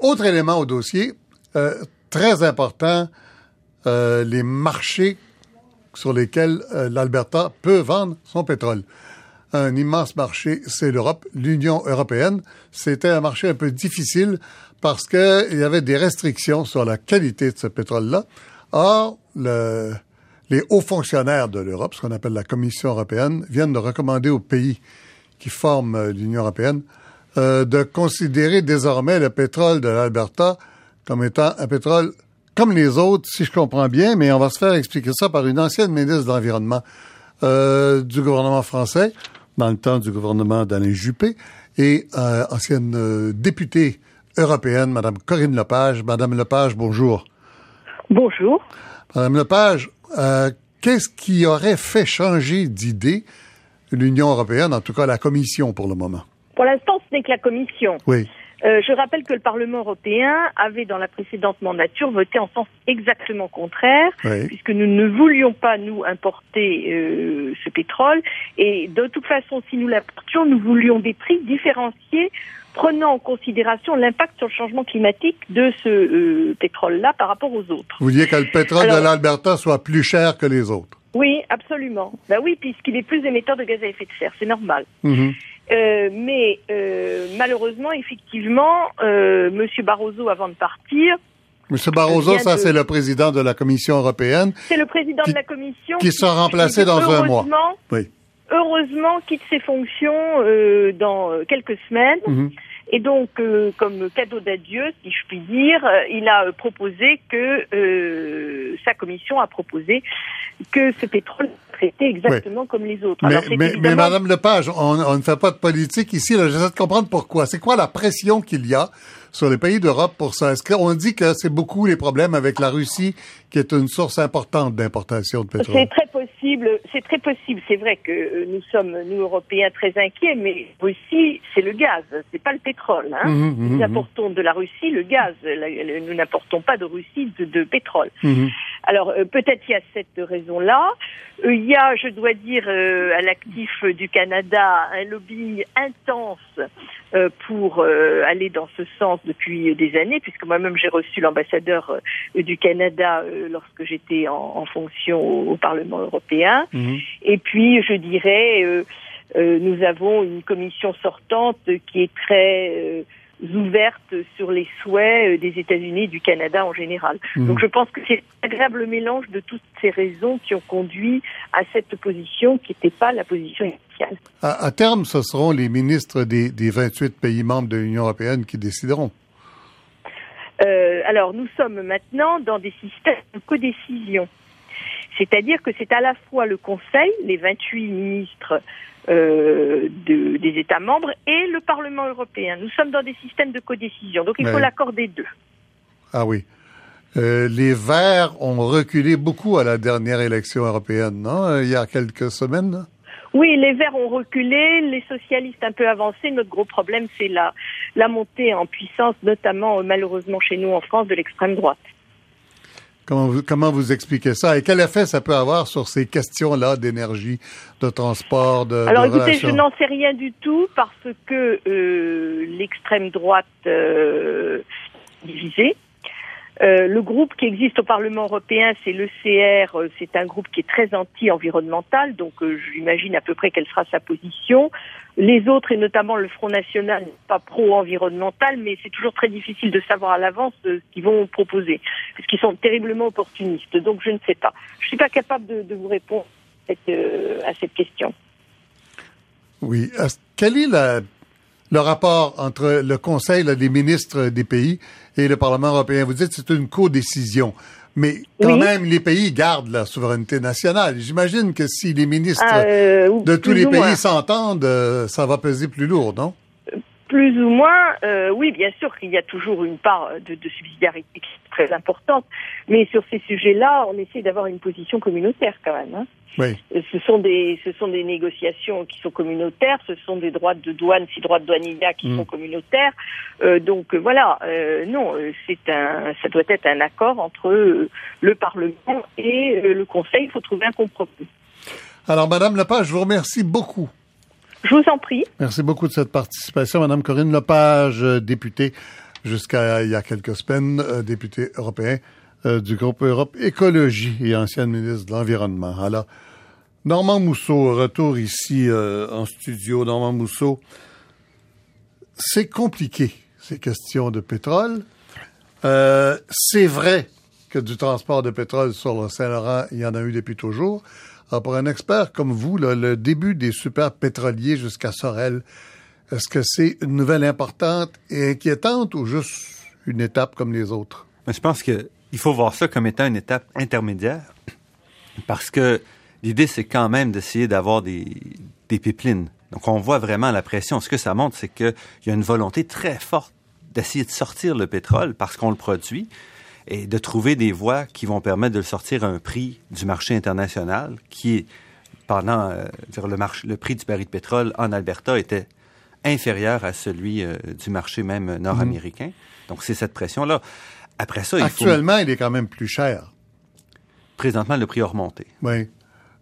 Autre élément au dossier, euh, très important, euh, les marchés sur lesquels euh, l'Alberta peut vendre son pétrole. Un immense marché, c'est l'Europe, l'Union européenne. C'était un marché un peu difficile parce qu'il y avait des restrictions sur la qualité de ce pétrole-là. Or, le... les hauts fonctionnaires de l'Europe, ce qu'on appelle la Commission européenne, viennent de recommander aux pays qui forment l'Union européenne euh, de considérer désormais le pétrole de l'Alberta comme étant un pétrole comme les autres, si je comprends bien, mais on va se faire expliquer ça par une ancienne ministre de l'Environnement euh, du gouvernement français, dans le temps du gouvernement d'Alain Juppé, et euh, ancienne euh, députée européenne, Mme Corinne Lepage. Mme Lepage, bonjour. Bonjour. Mme Lepage, Euh, qu'est-ce qui aurait fait changer d'idée l'Union européenne, en tout cas la Commission pour le moment? Pour l'instant, ce n'est que la Commission. Oui. Euh, je rappelle que le Parlement européen avait, dans la précédente mandature, voté en sens exactement contraire, oui. puisque nous ne voulions pas, nous, importer euh, ce pétrole. Et de toute façon, si nous l'importions, nous voulions des prix différenciés prenant en considération l'impact sur le changement climatique de ce euh, pétrole-là par rapport aux autres. Vous vouliez que le pétrole Alors, de l'Alberta soit plus cher que les autres? Oui, absolument. Ben oui, puisqu'il est plus émetteur de gaz à effet de serre, c'est normal. Mm-hmm. Euh, mais euh, malheureusement, effectivement, euh, M. Barroso, avant de partir... M. Barroso, ça, de... c'est le président de la Commission européenne. C'est le président qui, de la Commission... Qui, qui sera remplacé dans un mois. Oui. Heureusement, quitte ses fonctions euh, dans quelques semaines... Mm-hmm. Et donc, euh, comme cadeau d'adieu, si je puis dire, euh, il a proposé que, euh, sa commission a proposé que ce pétrole soit traité exactement oui. comme les autres. Mais, Alors, mais, évidemment... mais Madame Lepage, on, on ne fait pas de politique ici. Là, j'essaie de comprendre pourquoi. C'est quoi la pression qu'il y a sur les pays d'Europe pour ça? Est-ce qu'on dit que c'est beaucoup les problèmes avec la Russie, qui est une source importante d'importation de pétrole? C'est très possible. C'est très possible. C'est vrai que euh, nous sommes, nous, Européens, très inquiets, mais Russie, c'est le gaz, c'est pas le pétrole. Hein. Mmh, mmh, nous importons de la Russie le gaz, la, le, nous n'importons pas de Russie de, de pétrole. Mmh. Alors euh, peut-être il y a cette raison-là. Il euh, y a, je dois dire, euh, à l'actif du Canada, un lobbying intense euh, pour euh, aller dans ce sens depuis des années, puisque moi-même j'ai reçu l'ambassadeur euh, du Canada euh, lorsque j'étais en, en fonction au, au Parlement européen. Mmh. Et puis je dirais... Euh, Euh, nous avons une commission sortante qui est très euh, ouverte sur les souhaits des États-Unis et du Canada en général. Mmh. Donc je pense que c'est un agréable mélange de toutes ces raisons qui ont conduit à cette position qui n'était pas la position initiale. À, à terme, ce seront les ministres des, des vingt-huit pays membres de l'Union européenne qui décideront. Euh, alors nous sommes maintenant dans des systèmes de codécision. C'est-à-dire que c'est à la fois le Conseil, les vingt-huit ministres euh, de, des États membres, et le Parlement européen. Nous sommes dans des systèmes de codécision, donc il Mais... faut l'accorder deux. Ah oui. Euh, les Verts ont reculé beaucoup à la dernière élection européenne, non? Il y a quelques semaines, là? Oui, les Verts ont reculé, les socialistes un peu avancés. Notre gros problème, c'est la, la montée en puissance, notamment malheureusement chez nous en France, de l'extrême droite. Comment vous, comment vous expliquez ça? Et quel effet ça peut avoir sur ces questions-là d'énergie, de transport, de Alors de écoutez, relations? Je n'en sais rien du tout parce que euh, l'extrême droite euh, divisée. Euh, le groupe qui existe au Parlement européen, c'est l'E C R, euh, c'est un groupe qui est très anti-environnemental, donc euh, j'imagine à peu près quelle sera sa position. Les autres, et notamment le Front National, pas pro-environnemental, mais c'est toujours très difficile de savoir à l'avance euh, ce qu'ils vont proposer, parce qu'ils sont terriblement opportunistes, donc je ne sais pas. Je ne suis pas capable de, de vous répondre à cette, euh, à cette question. Oui. Quelle est la... le rapport entre le Conseil là, des ministres des pays et le Parlement européen? Vous dites que c'est une codécision, mais quand oui. même, les pays gardent la souveraineté nationale. J'imagine que si les ministres ah, euh, de tous les pays moins. s'entendent, euh, ça va peser plus lourd, non? Plus ou moins, euh, oui, bien sûr qu'il y a toujours une part de, de subsidiarité très importante, mais sur ces sujets-là, on essaie d'avoir une position communautaire quand même, hein. Oui. Ce sont des, ce sont des négociations qui sont communautaires, ce sont des droits de douane, si droits de douane il y a, qui mmh. sont communautaires. Euh, donc voilà, euh, non, c'est un, ça doit être un accord entre euh, le Parlement et euh, le Conseil. Il faut trouver un compromis. Alors, Madame Lepage, je vous remercie beaucoup. Je vous en prie. Merci beaucoup de cette participation, Madame Corinne Lepage, députée jusqu'à il y a quelques semaines, euh, députée européenne euh, du groupe Europe Écologie et ancienne ministre de l'Environnement. Alors, Normand Mousseau, retour ici euh, en studio. Normand Mousseau, c'est compliqué, ces questions de pétrole. Euh, c'est vrai que du transport de pétrole sur le Saint-Laurent, il y en a eu depuis toujours. Alors, pour un expert comme vous, là, le début des super pétroliers jusqu'à Sorel, est-ce que c'est une nouvelle importante et inquiétante ou juste une étape comme les autres? Mais je pense qu'il faut voir ça comme étant une étape intermédiaire parce que l'idée, c'est quand même d'essayer d'avoir des, des pipelines. Donc, on voit vraiment la pression. Ce que ça montre, c'est qu'il y a une volonté très forte d'essayer de sortir le pétrole parce qu'on le produit et de trouver des voies qui vont permettre de le sortir à un prix du marché international qui est, pendant euh, dire le, marché, le prix du baril de pétrole en Alberta était inférieur à celui euh, du marché même nord-américain. Mmh. Donc, c'est cette pression-là. Après ça, il Actuellement, faut... il est quand même plus cher. Présentement, le prix a remonté. Oui.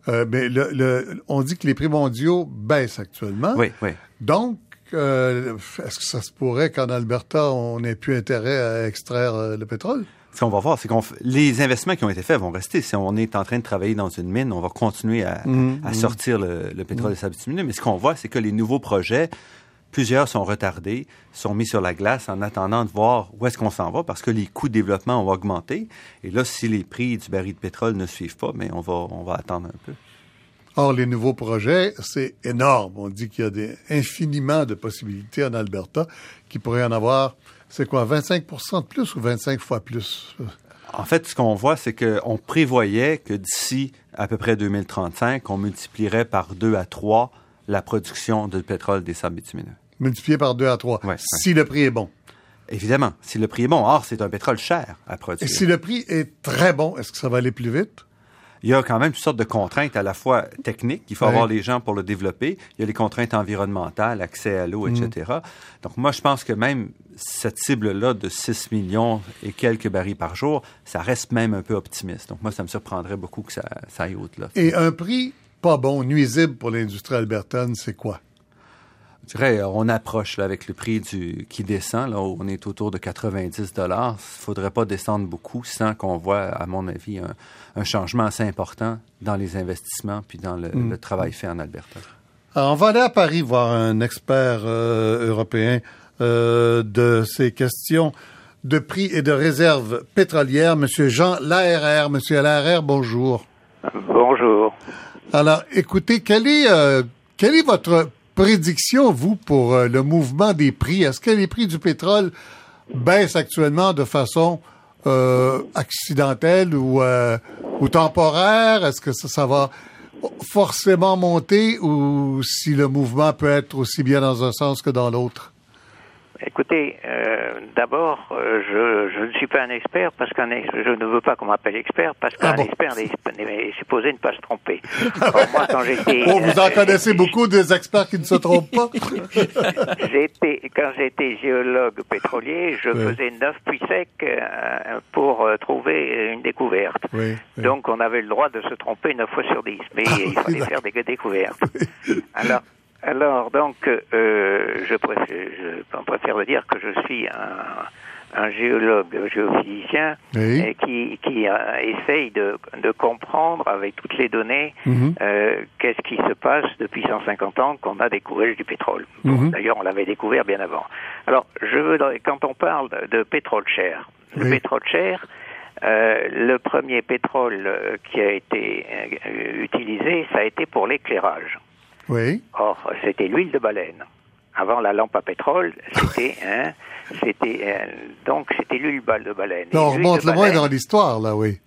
Euh, mais le, le, on dit que les prix mondiaux baissent actuellement. Oui, oui. Donc, euh, est-ce que ça se pourrait qu'en Alberta, on n'ait plus intérêt à extraire euh, le pétrole? Ce qu'on va voir, c'est que les investissements qui ont été faits vont rester. Si on est en train de travailler dans une mine, on va continuer à, mmh, à, à mmh. sortir le, le pétrole mmh. de sable bitumineux. Mais ce qu'on voit, c'est que les nouveaux projets, plusieurs sont retardés, sont mis sur la glace en attendant de voir où est-ce qu'on s'en va parce que les coûts de développement ont augmenté. Et là, si les prix du baril de pétrole ne suivent pas, mais on va, on va attendre un peu. Or, les nouveaux projets, c'est énorme. On dit qu'il y a des, infiniment de possibilités en Alberta qui pourraient en avoir, c'est quoi, vingt-cinq pour cent de plus ou vingt-cinq fois plus? En fait, ce qu'on voit, c'est qu'on prévoyait que d'ici à peu près deux mille trente-cinq, on multiplierait par deux à trois la production de pétrole des sables bitumineux. Multiplié par deux à trois, ouais, si ouais. le prix est bon. Évidemment, si le prix est bon. Or, c'est un pétrole cher à produire. Et si le prix est très bon, est-ce que ça va aller plus vite? Il y a quand même toutes sortes de contraintes à la fois techniques. Il faut ouais. avoir les gens pour le développer. Il y a les contraintes environnementales, accès à l'eau, mmh. et cetera. Donc, moi, je pense que même cette cible-là de six millions et quelques barils par jour, ça reste même un peu optimiste. Donc, moi, ça me surprendrait beaucoup que ça, ça aille au-delà. Et un prix pas bon, nuisible pour l'industrie albertaine, c'est quoi? Je dirais, on approche là, avec le prix du, qui descend. Là, on est autour de quatre-vingt-dix dollars. Il ne faudrait pas descendre beaucoup sans qu'on voit, à mon avis, un, un changement assez important dans les investissements puis dans le, mmh. le travail fait en Alberta. Alors, on va aller à Paris voir un expert euh, européen euh, de ces questions de prix et de réserve pétrolière, M. Jean Laherrère. M. Laherrère, bonjour. Bonjour. Alors, écoutez, quelle est, euh, quelle est votre prédiction, vous, pour euh, le mouvement des prix? Est-ce que les prix du pétrole baissent actuellement de façon euh, accidentelle ou, euh, ou temporaire? Est-ce que ça, ça va forcément monter ou si le mouvement peut être aussi bien dans un sens que dans l'autre? Écoutez, euh, d'abord, euh, je, je ne suis pas un expert parce qu'un je ne veux pas qu'on m'appelle expert parce qu'un ah bon. expert est supposé ne pas se tromper. Or, moi, quand j'étais, oh, vous en euh, connaissez beaucoup des experts qui ne se trompent pas. J'étais, quand j'étais géologue pétrolier, je oui. faisais neuf puits secs euh, pour euh, trouver une découverte. Oui, oui. Donc, on avait le droit de se tromper neuf fois sur dix, mais ah, il fallait oui, faire des découvertes. Oui. Alors. Alors, donc, euh, je, préfère, je, je préfère dire que je suis un, un géologue, géophysicien, oui. et qui, qui euh, essaye de, de comprendre, avec toutes les données, mm-hmm. euh, qu'est-ce qui se passe depuis cent cinquante ans qu'on a découvert du pétrole. Bon, mm-hmm. D'ailleurs, on l'avait découvert bien avant. Alors, je veux, quand on parle de pétrole cher, oui. le pétrole cher... Euh, le premier pétrole qui a été euh, utilisé, ça a été pour l'éclairage. Oui. Or, c'était l'huile de baleine. Avant la lampe à pétrole, c'était, hein, c'était, euh, donc c'était l'huile de baleine. Non, on remonte le moins dans l'histoire, là, oui.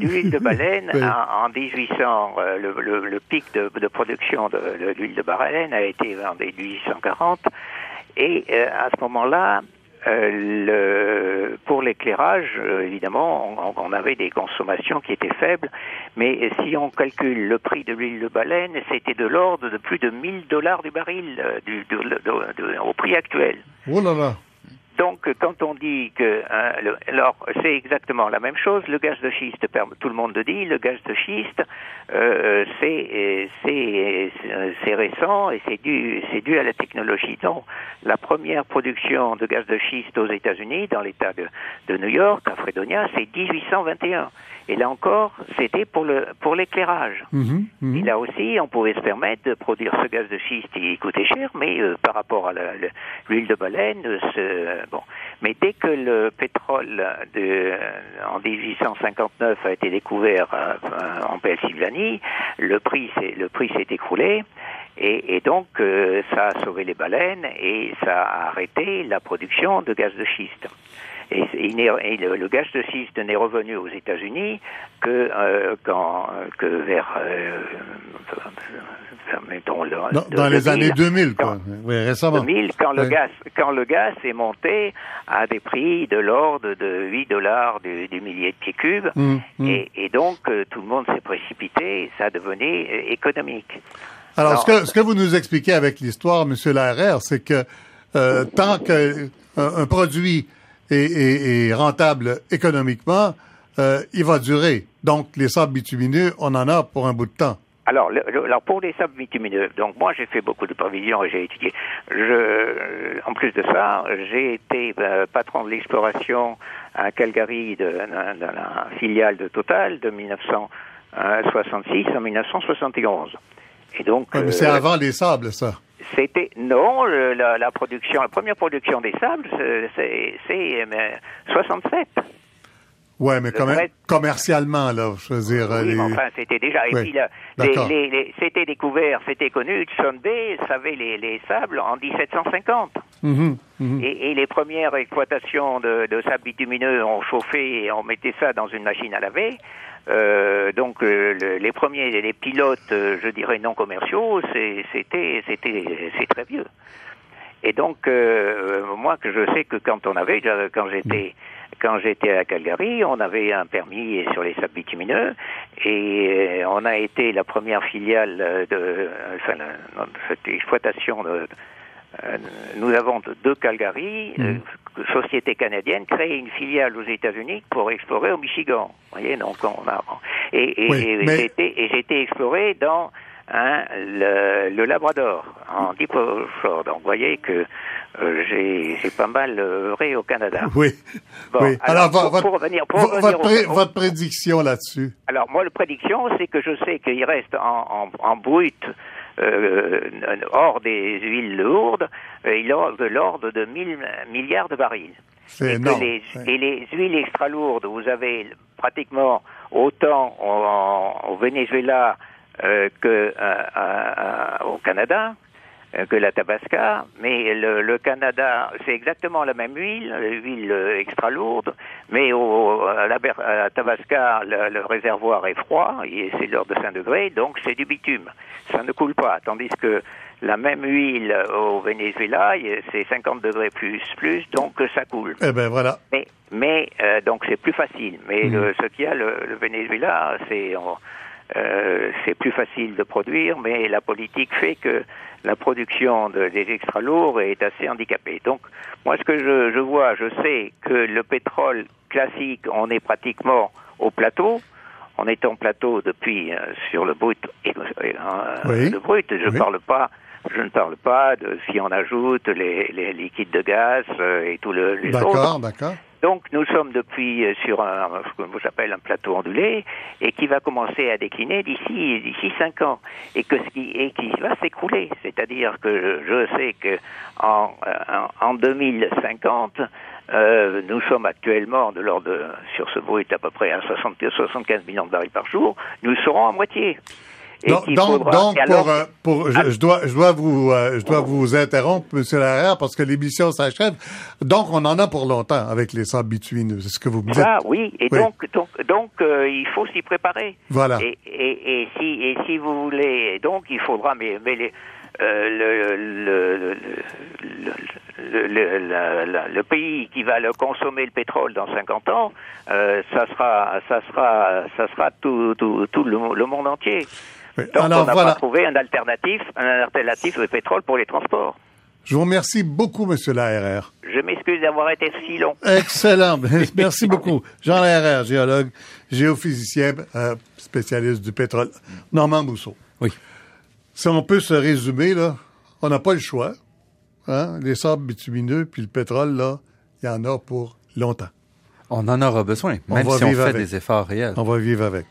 L'huile de baleine, oui. en, en dix-huit cents, euh, le, le, le pic de, de production de, de l'huile de baleine a été en dix-huit cent quarante, et euh, à ce moment-là, Euh, le, pour l'éclairage, euh, évidemment, on, on avait des consommations qui étaient faibles, mais si on calcule le prix de l'huile de baleine, c'était de l'ordre de plus de mille dollars du baril euh, du, de, de, de, au prix actuel. Oh là là. Donc, quand on dit que... Hein, le, alors, c'est exactement la même chose. Le gaz de schiste, tout le monde le dit, le gaz de schiste, euh, c'est, c'est, c'est récent et c'est dû, c'est dû à la technologie. Donc, la première production de gaz de schiste aux États-Unis, dans l'État de, de New York, à Fredonia, c'est dix-huit cent vingt et un. Et là encore, c'était pour le pour l'éclairage. Mmh, mmh. Et là aussi, on pouvait se permettre de produire ce gaz de schiste. Il coûtait cher, mais euh, par rapport à la, le, l'huile de baleine, ce, euh, bon. Mais dès que le pétrole de, en dix-huit cent cinquante-neuf a été découvert euh, en Pennsylvanie, le prix s'est le prix s'est écroulé. Et, et donc, euh, ça a sauvé les baleines et ça a arrêté la production de gaz de schiste. Et, et, et le, le gaz de schiste n'est revenu aux États-Unis que, euh, quand, que vers... Euh, mettons, le, non, de, dans deux mille, les années deux mille, quoi. Quand, oui, récemment. deux mille, quand, oui. le gaz, quand le gaz est monté à des prix de l'ordre de huit dollars du, du millier de pieds cubes. Mmh, mmh. Et, et donc, euh, tout le monde s'est précipité et ça devenait économique. Alors, non. ce que ce que vous nous expliquez avec l'histoire, M. Laherrère, c'est que euh, tant que un, un produit est, est, est rentable économiquement, euh, il va durer. Donc, les sables bitumineux, on en a pour un bout de temps. Alors, le, le, alors pour les sables bitumineux, donc moi j'ai fait beaucoup de prévisions et j'ai étudié. Je, en plus de ça, j'ai été euh, patron de l'exploration à Calgary de, de, de, de la filiale de Total de mille neuf cent soixante-six à mille neuf cent soixante et onze. Et donc, ah, mais c'est euh, avant les sables, ça. C'était non, le, la, la production, la première production des sables, c'est, c'est mais, soixante-sept. Ouais, mais quand même, commercialement, là, je veux dire. Oui, les... mais enfin, c'était déjà. Oui. Et puis, là, les, les, les, c'était découvert, c'était connu. Hudson Bay savait les, les sables en dix-sept cent cinquante. Mm-hmm, mm-hmm. Et, et les premières exploitations de, de sables bitumineux ont chauffé et on mettait ça dans une machine à laver. Euh, donc, euh, le, les premiers, les pilotes, euh, je dirais non commerciaux, c'est, c'était, c'était, c'est très vieux. Et donc, euh, moi, que je sais que quand on avait, quand j'étais, quand j'étais à Calgary, on avait un permis sur les sables bitumineux et on a été la première filiale de, enfin, cette exploitation de. Euh, nous avons de Calgary, mm. euh, société canadienne, créé une filiale aux États-Unis pour explorer au Michigan. Vous voyez, donc on a et, et, oui, et, mais... j'étais, et j'étais exploré dans hein, le, le Labrador, en Deep Offshore. Donc vous voyez que euh, j'ai, j'ai pas mal œuvré euh, au Canada. Oui. Bon, oui. Alors, alors pour, votre, pour revenir, pour votre, revenir pré- au... votre prédiction là-dessus. Alors moi, la prédiction, c'est que je sais qu'il reste en, en, en brut. Euh, hors des huiles lourdes, euh, il est de l'ordre de mille milliards de barils. C'est et énorme. Les, ouais. Et les huiles extra lourdes, vous avez pratiquement autant au, au Venezuela euh, qu'au euh, euh, Canada, euh, que la Tabasca, mais le, le Canada, c'est exactement la même huile, l'huile extra lourde, Mais au, à, la, à Tabasca, le, le réservoir est froid, et c'est l'ordre de cinq degrés, donc c'est du bitume. Ça ne coule pas, tandis que la même huile au Venezuela, c'est cinquante degrés plus, plus, donc ça coule. Eh ben voilà. Mais, mais euh, donc c'est plus facile. Mais mmh. le, ce qu'il y a, le, le Venezuela, c'est, on, euh, c'est plus facile de produire, mais la politique fait que la production de, des extra lourds est assez handicapée. Donc, moi, ce que je, je vois, je sais que le pétrole classique, on est pratiquement au plateau. On est en plateau depuis euh, sur le brut. Euh, oui. Le brut, je oui. parle pas. Je ne parle pas de si on ajoute les, les liquides de gaz euh, et tout le. Les d'accord, autres. d'accord. Donc nous sommes depuis euh, sur un, ce que j'appelle un plateau ondulé et qui va commencer à décliner d'ici d'ici cinq ans et que ce qui et qui va s'écrouler. C'est-à-dire que je, je sais que en en, en deux mille cinquante. Euh, nous sommes actuellement de l'ordre de, sur ce brut à peu près à soixante, soixante-quinze millions de barils par jour. Nous serons à moitié. Et donc, donc, donc alors, pour, euh, pour, je, je dois, je dois vous, euh, je dois vous interrompre, Monsieur Laherrère, parce que l'émission s'achève. Donc, on en a pour longtemps avec les sables bitumineux. C'est ce que vous me dites. Ah oui. Et oui. donc, donc, donc, euh, il faut s'y préparer. Voilà. Et, et, et si, et si vous voulez, donc, il faudra, mais, mais les, Euh, le, le, le, le, le, la, la, le pays qui va le consommer le pétrole dans cinquante ans, euh, ça sera, ça sera, ça sera tout, tout, tout le, le monde entier. Oui. Donc alors, on n'a voilà. pas trouvé un alternatif, un alternatif de pétrole pour les transports. Je vous remercie beaucoup, Monsieur Laherrère. Je m'excuse d'avoir été si long. Excellent. Merci beaucoup. Jean Laherrère, géologue, géophysicien, euh, spécialiste du pétrole. Normand Mousseau. Oui. Si on peut se résumer, là, on n'a pas le choix. Hein? Les sables bitumineux puis le pétrole, là, il y en a pour longtemps. On en aura besoin, même si on fait des efforts réels. On va vivre avec.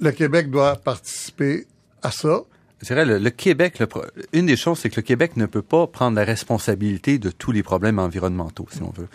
Le Québec doit participer à ça. Je dirais, le, le Québec, le, une des choses, c'est que le Québec ne peut pas prendre la responsabilité de tous les problèmes environnementaux, si on veut.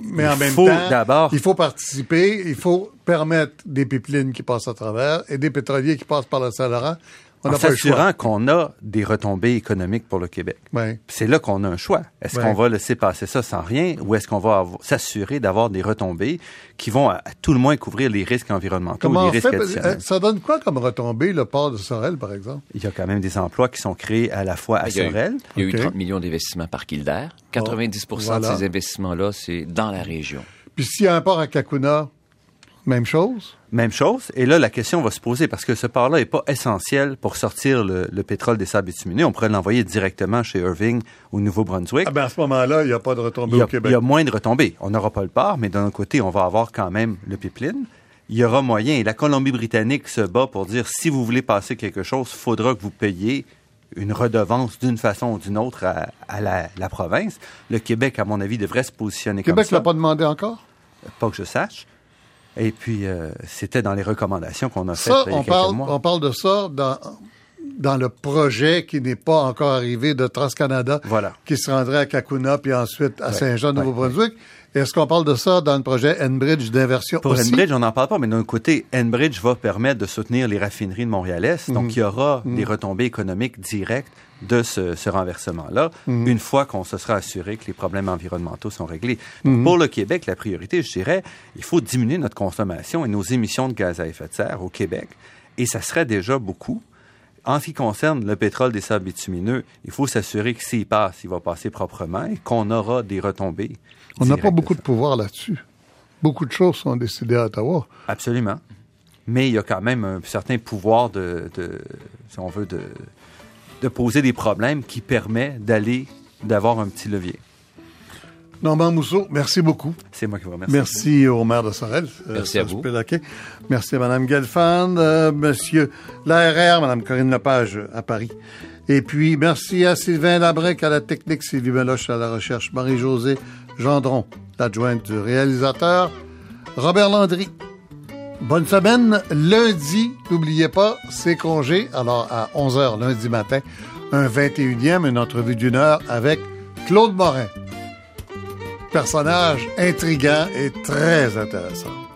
Mais il en même temps, d'abord... il faut participer, il faut permettre des pipelines qui passent à travers et des pétroliers qui passent par le Saint-Laurent. On en s'assurant qu'on a des retombées économiques pour le Québec. Ouais. C'est là qu'on a un choix. Est-ce ouais. qu'on va laisser passer ça sans rien ou est-ce qu'on va avoir, s'assurer d'avoir des retombées qui vont à, à tout le moins couvrir les risques environnementaux ou les risques fait, additionnels? Ça donne quoi comme retombées, le port de Sorel, par exemple? Il y a quand même des emplois qui sont créés à la fois à il Sorel. Il y a eu, okay. trente millions d'investissements par Kildair. quatre-vingt-dix pour cent oh, voilà. de ces investissements-là, c'est dans la région. Puis s'il y a un port à Cacouna... Même chose? Même chose. Et là, la question va se poser parce que ce port-là n'est pas essentiel pour sortir le, le pétrole des sables bitumineux. On pourrait l'envoyer directement chez Irving au Nouveau-Brunswick. Ah ben à ce moment-là, il n'y a pas de retombées a, au Québec. Il y a moins de retombées. On n'aura pas le port, mais d'un autre côté, on va avoir quand même le pipeline. Il y aura moyen. Et la Colombie-Britannique se bat pour dire si vous voulez passer quelque chose, il faudra que vous payiez une redevance d'une façon ou d'une autre à, à la, la province. Le Québec, à mon avis, devrait se positionner comme ça. Le Québec ne l'a pas demandé encore? Pas que je sache. Et puis, euh, c'était dans les recommandations qu'on a faites il y a quelques parle, mois. On parle de ça dans, dans le projet qui n'est pas encore arrivé de Trans-Canada, voilà. qui se rendrait à Cacouna puis ensuite à ouais, Saint-Jean-Nouveau-Brunswick. Ouais, ouais. Est-ce qu'on parle de ça dans le projet Enbridge d'inversion pour aussi? Pour Enbridge, on n'en parle pas, mais d'un côté, Enbridge va permettre de soutenir les raffineries de Montréal-Est. Mmh. Donc, il y aura mmh. des retombées économiques directes de ce, ce renversement-là, mmh. une fois qu'on se sera assuré que les problèmes environnementaux sont réglés. Donc, mmh. pour le Québec, la priorité, je dirais, il faut diminuer notre consommation et nos émissions de gaz à effet de serre au Québec, et ça serait déjà beaucoup. En ce qui concerne le pétrole des sables bitumineux, il faut s'assurer que s'il passe, il va passer proprement et qu'on aura des retombées. On n'a pas beaucoup de, de pouvoir là-dessus. Beaucoup de choses sont décidées à Ottawa. Absolument. Mais il y a quand même un certain pouvoir de, de si on veut, de... de poser des problèmes qui permettent d'aller, d'avoir un petit levier. Normand Mousseau, merci beaucoup. C'est moi qui vous remercie. Merci au maire de Sorel. Merci euh, à vous. Péloquin. Merci à Mme Gelfand, euh, Monsieur Laherrère, Mme Corinne Lepage à Paris. Et puis, merci à Sylvain Labrec à la technique, Sylvie Meloche à la recherche, Marie-Josée Gendron, l'adjointe du réalisateur, Robert Landry. Bonne semaine. Lundi, n'oubliez pas, c'est congé. Alors, à onze heures lundi matin, un vingt et unième, une entrevue d'une heure avec Claude Morin. Personnage intriguant et très intéressant.